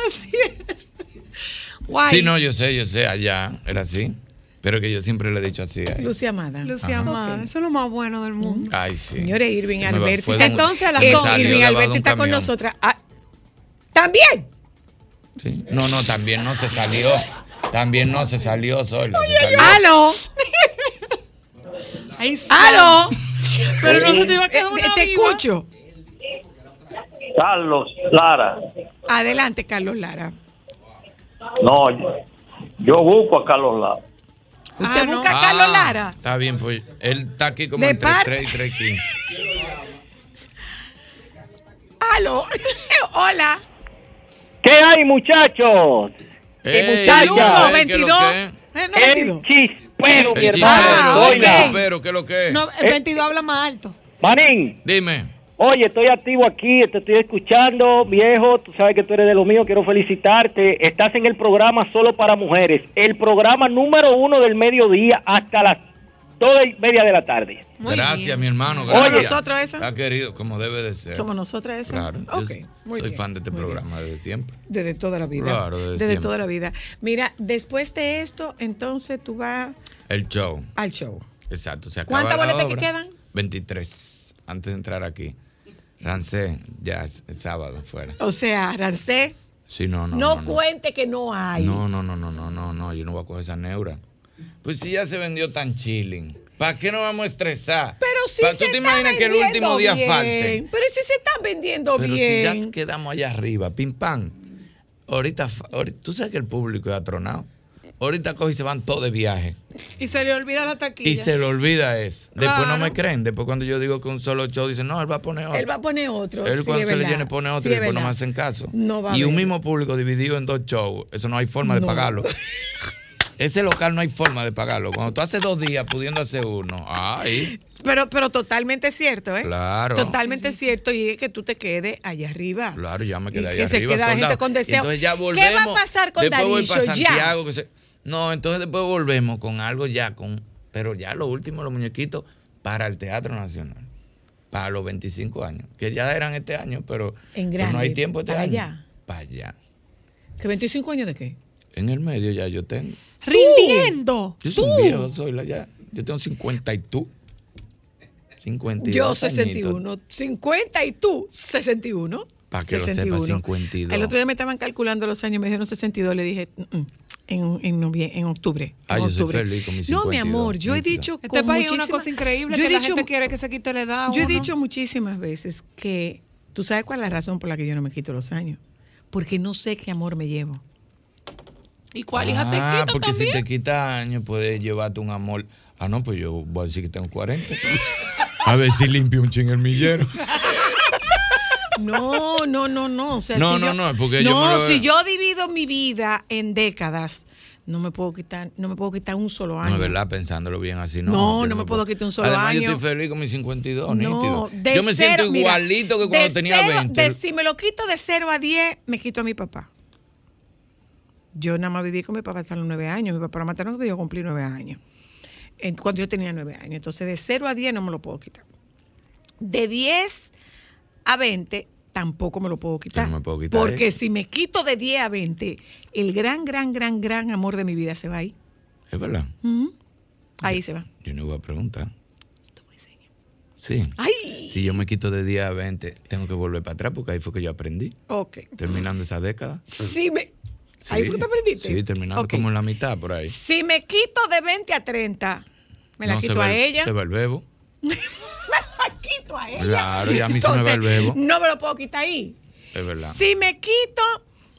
Así es. Guay. Sí, no, yo sé, allá era así. Pero que yo siempre le he dicho así. Lucía Amada. Lucía Amada, okay. Eso es lo más bueno del mundo. Ay, sí. Señores, Irving Alberti. Entonces, a las 11, Irving Alberti está con nosotras. Ah, ¿también? Sí. No, también no se salió. También no se salió, Zoila. ¡Aló! ¡Aló! Pero no se te iba a quedar una te viva. Escucho. Carlos Lara. Adelante, Carlos Lara. No, yo busco a Carlos Lara. ¿Usted busca a Carlos Lara? Está bien, pues él está aquí como entre 3 y 3:15. ¡Aló! ¡Hola! ¿Qué hay, muchachos? ¡Ey, muchachos! 22. No, 22. ¡Chispero, mi hermano! ¡El chispero! ¿Qué es lo que es? No, el 22 habla más alto. Manín. Dime. Oye, estoy activo aquí, te estoy escuchando, viejo, tú sabes que tú eres de lo mío, quiero felicitarte. Estás en el programa Solo para Mujeres, el programa número 1 del mediodía hasta las 2:30 de la tarde. Muy gracias, bien. Mi hermano. Gracias. Somos nosotros esa. Está querido, como debe de ser. Somos nosotras esa. Claro, okay. Yo soy fan de este programa desde siempre. Desde toda la vida. Claro, desde toda la vida. Mira, después de esto, entonces tú vas... Al show. Exacto, se acaba. ¿Cuántas boletas que quedan? 23. Antes de entrar aquí, Rancé, ya es el sábado fuera. O sea, Rancé, sí, no cuente que no hay. No, yo no voy a coger esa neura. Pues si ya se vendió tan chilling, ¿para qué nos vamos a estresar? Pero si se ¿tú te imaginas que el último día falte? Pero si se están vendiendo bien. Pero si ya quedamos allá arriba, pim pam. ahorita, tú sabes que el público es atronado. Ahorita coge y se van todos de viaje. Y se le olvida la taquilla. Y se le olvida eso. Después no me creen. Después cuando yo digo que un solo show, dicen, no, él va a poner otro. Él va a poner otro. Él cuando se le llene pone otro y después no me hacen caso. No va a haber. Un mismo público dividido en dos shows, eso no hay forma de pagarlo. Ese local no hay forma de pagarlo. Cuando tú haces 2 días pudiendo hacer uno, ay. Pero totalmente cierto, ¿eh? Claro. Totalmente cierto, y es que tú te quedes allá arriba. Claro, ya me quedé allá arriba. Que se queda la gente con deseo. Entonces ya volvemos. ¿Qué va a pasar con Darío? Después voy para Santiago. No, entonces después volvemos con algo ya, pero ya lo último, los muñequitos, para el Teatro Nacional, para los 25 años, que ya eran este año, pero no hay tiempo este año. ¿Para allá? Para allá. ¿Qué 25 años de qué? En el medio ya yo tengo. ¡Rindiendo! Yo soy viejo, Zoila, ya. Yo tengo 50 y tú. 52. Yo 61. Añitos. 50 y tú 61. Para que 61. Lo sepas, 52. El otro día me estaban calculando los años, me dijeron 62, le dije... En octubre. Ah, yo soy feliz con mis 52. No, mi amor, yo he dicho con muchísimas... Este país es una cosa increíble, que la gente quiere que se quite la edad. Yo he dicho muchísimas veces que... ¿Tú sabes cuál es la razón por la que yo no me quito los años? Porque no sé qué amor me llevo. ¿Y cuál hija te quita porque también? Si te quita años, puedes llevarte un amor... Ah, no, pues yo voy a decir que tengo 40. A ver si limpio un ching el millero. No. O sea, si yo divido mi vida en décadas, no me puedo quitar un solo año. No, verdad, pensándolo bien así, no. No me puedo quitar un solo año. Yo estoy feliz con mis 52, nítido. Yo me siento igualito que cuando tenía 20. Si me lo quito de 0 a 10, me quito a mi papá. Yo nada más viví con mi papá hasta los 9 años. Mi papá lo mataron cuando yo cumplí 9 años. Cuando yo tenía 9 años. Entonces, de 0 a 10 no me lo puedo quitar. De 10 a 20 tampoco me lo puedo quitar. No me puedo quitar. Porque si me quito de 10 a 20, el gran amor de mi vida se va ahí. ¿Es verdad? Uh-huh. Ahí se va. Yo no voy a preguntar. Sí. Ay. Si yo me quito de 10 a 20, tengo que volver para atrás porque ahí fue que yo aprendí. Ok. Terminando esa década. Sí, ahí fue que te aprendiste. Sí, terminando como en la mitad por ahí. Si me quito de 20 a 30, me la quito a ella. Se va el bebo. Me la quito a ella. Claro, y a mí se me va el bebo. No me lo puedo quitar ahí. Es verdad. Si me quito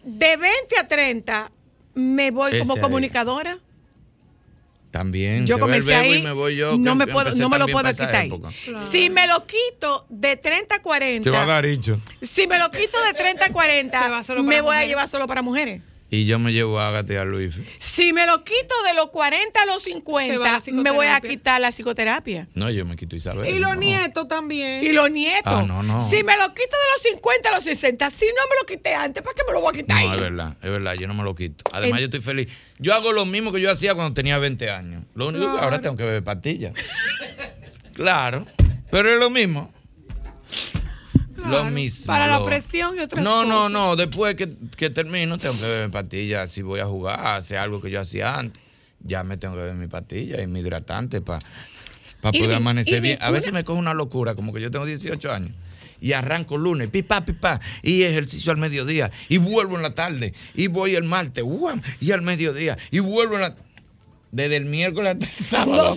de 20 a 30, me voy como comunicadora. También. Yo comencé ahí y me voy yo. No me lo puedo quitar ahí. Claro. Si me lo quito de 30 a 40. Se va a dar dicho. Si me lo quito de 30 a 40, me voy a llevar solo para mujeres. Y yo me llevo a Agatha y a Luis. Si me lo quito de los 40 a los 50, me voy a quitar la psicoterapia. No, yo me quito Isabel. Y los nietos también. Y los nietos. Ah, no. Si me lo quito de los 50 a los 60, si no me lo quité antes, ¿para qué me lo voy a quitar ahí? No, es verdad, yo no me lo quito. Además, yo estoy feliz. Yo hago lo mismo que yo hacía cuando tenía 20 años. Lo único que ahora tengo que beber pastillas. Claro, pero es lo mismo. Claro, lo mismo. Para la presión y otras cosas. No. Después que termino, tengo que beber mi pastilla. Si voy a jugar, hacer algo que yo hacía antes, ya me tengo que beber mi pastilla y mi hidratante para poder amanecer bien. A veces me coge una locura, como que yo tengo 18 años y arranco lunes, pipa, y ejercicio al mediodía, y vuelvo en la tarde, y voy el martes, y al mediodía, y vuelvo en la. Desde el miércoles hasta el sábado.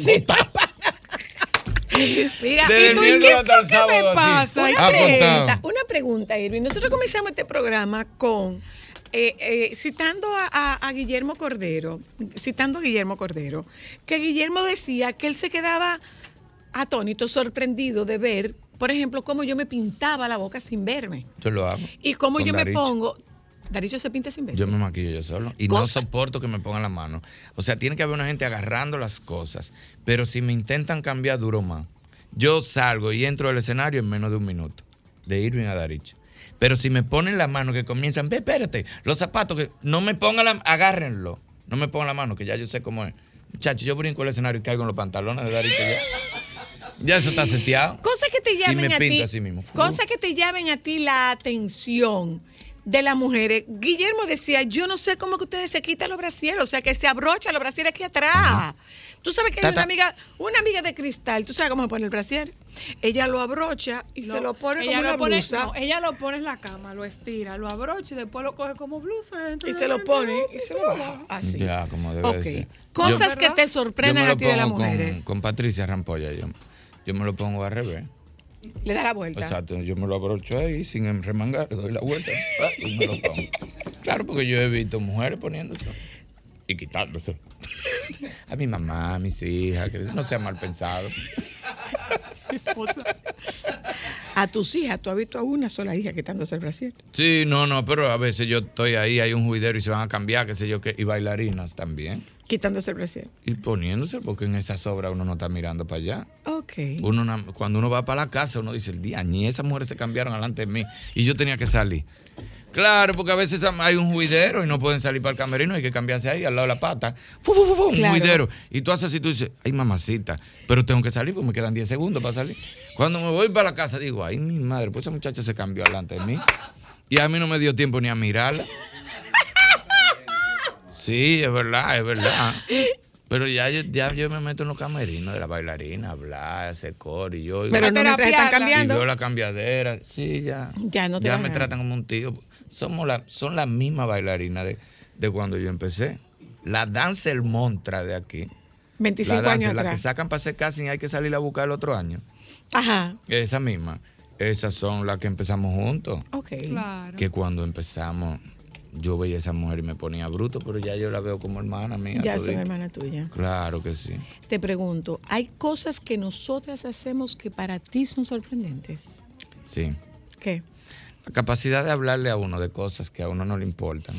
Mira, ¿y tú en qué me pasa? Una pregunta, Irving. Nosotros comenzamos este programa con citando a Guillermo Cordero, que Guillermo decía que él se quedaba atónito, sorprendido de ver, por ejemplo, cómo yo me pintaba la boca sin verme. Yo lo hago. Y cómo yo me pongo. Daricho se pinta sin ver. Yo me maquillo yo solo. Y no soporto que me pongan la mano. O sea, tiene que haber una gente agarrando las cosas. Pero si me intentan cambiar, duro más. Yo salgo y entro del escenario en menos de un minuto. De Irving a Daricho. Pero si me ponen la mano, que comienzan, ve, espérate, los zapatos, que no me pongan la mano, agárrenlo. No me pongan la mano, que ya yo sé cómo es. Muchachos, yo brinco el escenario y caigo en los pantalones de Daricho ya. Ya eso está seteado. Cosas que te llamen a ti la atención de las mujeres. Guillermo decía, yo no sé cómo que ustedes se quitan los brasieres, o sea, que se abrocha los brasieres aquí atrás. Ajá. Tú sabes que hay una amiga de Cristal, tú sabes cómo se pone el brasier. Ella lo abrocha y se lo pone como una blusa. Ella lo pone en la cama, lo estira, lo abrocha y después lo coge como blusa. Y se lo pone y se lo baja. Así. Ya, como debe ser. Cosas que te sorprenden a ti de las mujeres. Con Patricia Rampolla yo me lo pongo al revés. Le da la vuelta. Exacto, yo me lo abrocho ahí sin remangar, le doy la vuelta y me lo pongo. Claro, porque yo he visto mujeres poniéndose y quitándose. A mi mamá, a mis hijas, que no sea mal pensado. A tus hijas, ¿tú has visto a una sola hija quitándose el brasier? Sí, no, pero a veces yo estoy ahí, hay un juidero y se van a cambiar, qué sé yo qué, y bailarinas también. Quitándose el brasier. Y poniéndose, porque en esas obras uno no está mirando para allá. Ok. Cuando uno va para la casa, uno dice, el día, ni esas mujeres se cambiaron delante de mí, y yo tenía que salir. Claro, porque a veces hay un juidero y no pueden salir para el camerino, hay que cambiarse ahí al lado de la pata. Un claro. Juidero. Y tú haces así, tú dices, ay mamacita, pero tengo que salir porque me quedan 10 segundos para salir. Cuando me voy para la casa digo, ay mi madre, pues esa muchacha se cambió delante de mí. Y a mí no me dio tiempo ni a mirarla. Sí, es verdad. Pero ya yo me meto en los camerinos de la bailarina, hablar, hacer coro y yo. Pero no te están cambiando. Y veo la cambiadera. Sí, ya. Ya me tratan como un tío. Son las mismas bailarinas de cuando yo empecé. La danza el Montra de aquí. 25 años atrás. La que sacan para hacer casting hay que salir a buscar el otro año. Ajá. Esa misma. Esas son las que empezamos juntos. Ok. Claro. Que cuando empezamos... Yo veía a esa mujer y me ponía bruto, pero ya yo la veo como hermana mía. Ya soy hermana tuya. Claro que sí. Te pregunto, ¿hay cosas que nosotras hacemos que para ti son sorprendentes? Sí. ¿Qué? La capacidad de hablarle a uno de cosas que a uno no le importan.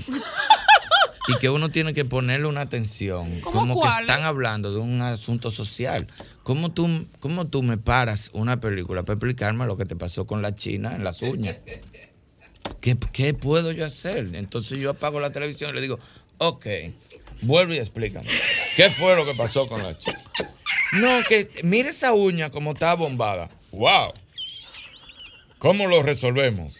Y que uno tiene que ponerle una atención. Como cuál? Que están hablando de un asunto social. ¿Cómo tú me paras una película para explicarme lo que te pasó con la china en las uñas? ¿Qué puedo yo hacer? Entonces yo apago la televisión y le digo, ok, vuelve y explícame. ¿Qué fue lo que pasó con la chica? No, que mire esa uña como está bombada. ¡Wow! ¿Cómo lo resolvemos?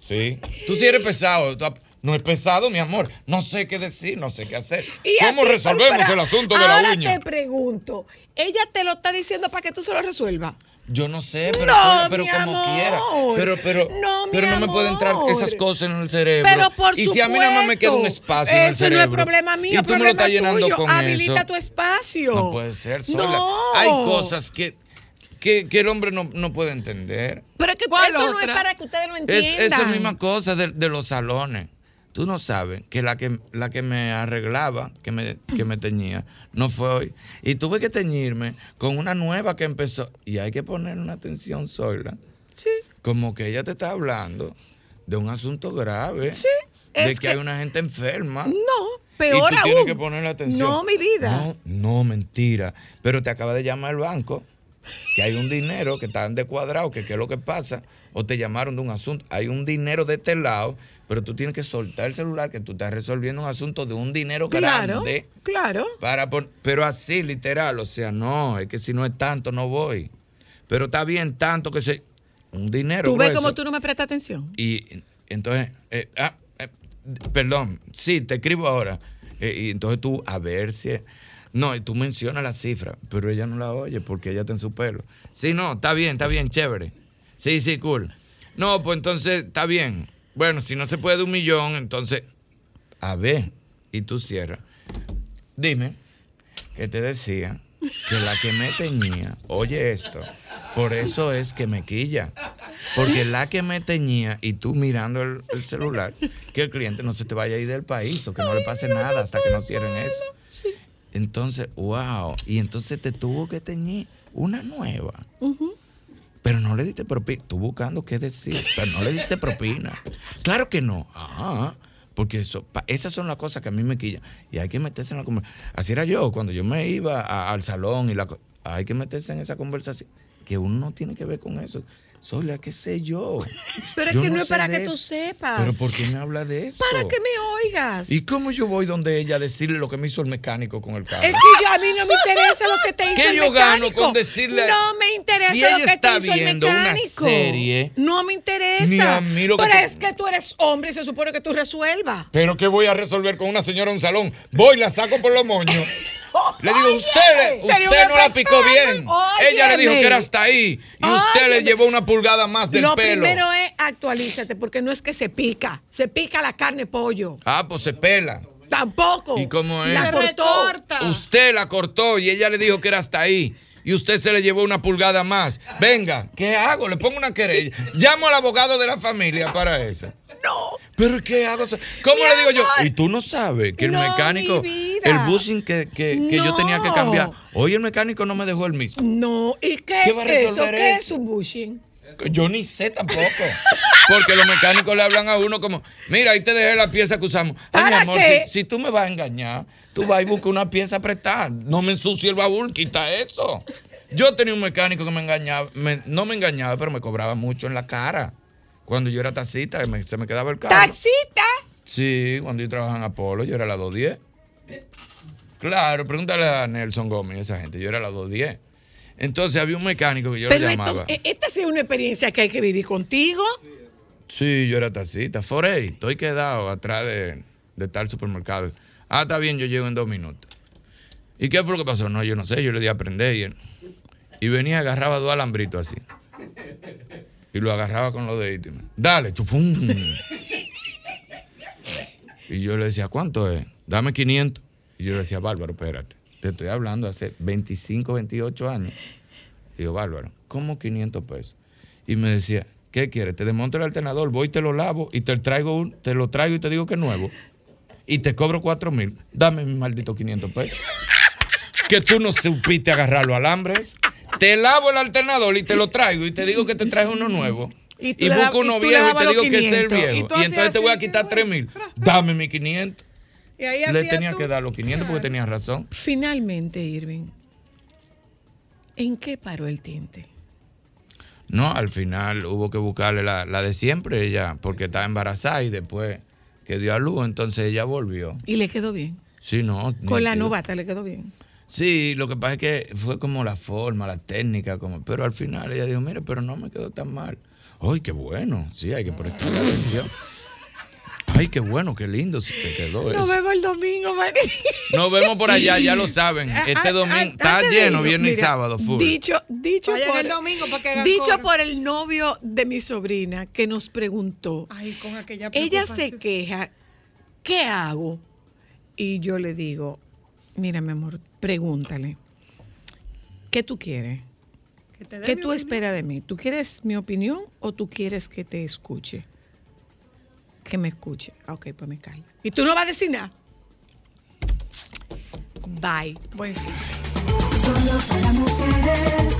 ¿Sí? Tú sí eres pesado. No es pesado, mi amor. No sé qué decir, no sé qué hacer. ¿Cómo resolvemos el asunto de la uña? Ahora te pregunto, ¿ella te lo está diciendo para que tú se lo resuelvas? Yo no sé, pero como amor. Quiera. Pero no me pueden entrar esas cosas en el cerebro. Pero por y supuesto. Si a mí nada más me queda un espacio en el cerebro. Eso no es problema mío, y tú me lo estás llenando tuyo. Con habilita eso. Tu espacio. No puede ser, Zoila. No. Hay cosas que el hombre no puede entender. Pero es que eso no es para que ustedes lo entiendan. Es esa misma cosa de los salones. Tú no sabes que la que me arreglaba, que me teñía, no fue hoy. Y tuve que teñirme con una nueva que empezó. Y hay que poner una atención, Zoila. Sí. Como que ella te está hablando de un asunto grave. Sí. De que hay una gente enferma. No, peor aún. Y tú tienes que poner la atención. No, mi vida. No, mentira. Pero te acaba de llamar el banco. Que hay un dinero que están descuadrados, que qué es lo que pasa, o te llamaron de un asunto. Hay un dinero de este lado, pero tú tienes que soltar el celular que tú estás resolviendo un asunto de un dinero grande. Claro, claro. Pero así, literal, o sea, no, es que si no es tanto, no voy. Pero está bien tanto que se... Un dinero. Tú ves como tú no me prestas atención. Y entonces, perdón, sí, te escribo ahora. Y entonces tú, a ver si... No, y tú mencionas la cifra, pero ella no la oye porque ella está en su pelo. Sí, no, está bien, chévere. Sí, cool. No, pues entonces, está bien. Bueno, si no se puede 1 millón, entonces, a ver, y tú cierras. Dime, que te decía que la que me teñía, oye esto, por eso es que me quilla. Porque la que me teñía, y tú mirando el celular, que el cliente no se te vaya a ir del país o que no le pase nada hasta que no cierren eso. Sí. Entonces, wow, y entonces te tuvo que teñir una nueva. Uh-huh. Pero no le diste propina. Tú buscando qué decir, pero no le diste propina. Claro que no. Ah, porque esas son las cosas que a mí me quillan. Y hay que meterse en la conversación. Así era yo, cuando yo me iba al salón. Hay que meterse en esa conversación. Que uno no tiene que ver con eso. Zoila, ¿qué sé yo? Pero es yo que no es para que tú sepas. ¿Pero por qué me habla de eso? Para que me oigas. ¿Y cómo yo voy donde ella a decirle lo que me hizo el mecánico con el carro? Es que a mí no me interesa lo que te hizo el mecánico. ¿Qué yo gano con decirle? No me interesa si lo que te hizo el mecánico. Una serie, no me interesa. Ni a mí lo que pero es que tú eres hombre y se supone que tú resuelvas. ¿Pero qué voy a resolver con una señora en un salón? Voy, la saco por los moños. Le digo, oye, usted no la picó bien. Óyeme. Ella le dijo que era hasta ahí. Y óyeme. Usted le llevó una pulgada más del pelo. Lo primero es actualízate, porque no es que se pica. Se pica la carne pollo. Ah, pues se pela. Tampoco. ¿Y cómo es? La cortó. Usted la cortó y ella le dijo que era hasta ahí. y usted se le llevó una pulgada más. Venga, ¿qué hago? Le pongo una querella. Llamo al abogado de la familia para eso. No. ¿Pero qué hago? ¿Cómo mi le digo amor? Yo? Y tú no sabes que el mecánico, el bushing que yo tenía que cambiar, hoy el mecánico no me dejó el mismo. No, ¿y qué es eso? ¿Qué es un bushing? Yo ni sé tampoco. Porque los mecánicos le hablan a uno como, mira, ahí te dejé la pieza que usamos. Ay, mi amor, si tú me vas a engañar, tú vas y buscas una pieza prestada. No me ensucie el baúl, quita eso. Yo tenía un mecánico que me engañaba, no me engañaba, pero me cobraba mucho en la cara. Cuando yo era taxista, se me quedaba el carro. ¿Taxista? Sí, cuando yo trabajaba en Apolo, yo era la 210. Claro, pregúntale a Nelson Gómez, esa gente, yo era la 210. Entonces había un mecánico que yo le llamaba. Pero esta sí es una experiencia que hay que vivir contigo. Sí, yo era taxista. Forey, estoy quedado atrás de tal supermercado. Ah, está bien, yo llego en 2 minutos. ¿Y qué fue lo que pasó? No, yo no sé, yo le di a aprender. Y venía, agarraba 2 alambritos así. Y lo agarraba con los deditos. Dale, chufum. Y yo le decía, ¿cuánto es? Dame 500. Y yo le decía, bárbaro, espérate. Te estoy hablando hace 25, 28 años. Y yo, bárbaro, ¿cómo 500 pesos? Y me decía, ¿qué quieres? Te desmonto el alternador, voy y te lo lavo y te lo traigo y te digo que es nuevo. Y te cobro 4,000. Dame mis malditos 500 pesos. Que tú no supiste agarrar los alambres. Te lavo el alternador y te lo traigo y te digo que te traje uno nuevo. Y busco uno viejo y te digo que es el viejo. Y entonces te voy a quitar 3,000. Dame mis 500. Y ahí le tenía que dar los 500 porque tenía razón. Finalmente, Irving, ¿en qué paró el tinte? No, al final hubo que buscarle la de siempre ella, porque estaba embarazada y después que dio a luz, entonces ella volvió. ¿Y le quedó bien? Sí, no. Con la novata le quedó bien. Sí, lo que pasa es que fue como la forma, la técnica, como, pero al final ella dijo, mire, pero no me quedó tan mal. Ay, qué bueno, sí, hay que prestar atención. Ay, qué bueno, qué lindo se te quedó eso. Nos vemos el domingo, María. Nos vemos por allá, ya lo saben. Este domingo está lleno, viernes y sábado, full. Dicho por el novio de mi sobrina que nos preguntó. Ay, con aquella preocupación. Ella se queja, ¿qué hago? Y yo le digo, mira, mi amor, pregúntale, ¿qué tú quieres? ¿Qué tú esperas de mí? ¿Tú quieres mi opinión o tú quieres que te escuche? Que me escuche. Ok, pues me calla. ¿Y tú no vas a decir nada? Bye. Buen fin. Solo para mujeres.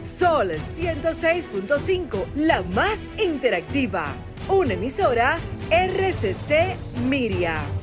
Solo, solo. Sol 106.5, la más interactiva. Una emisora RCC Miria.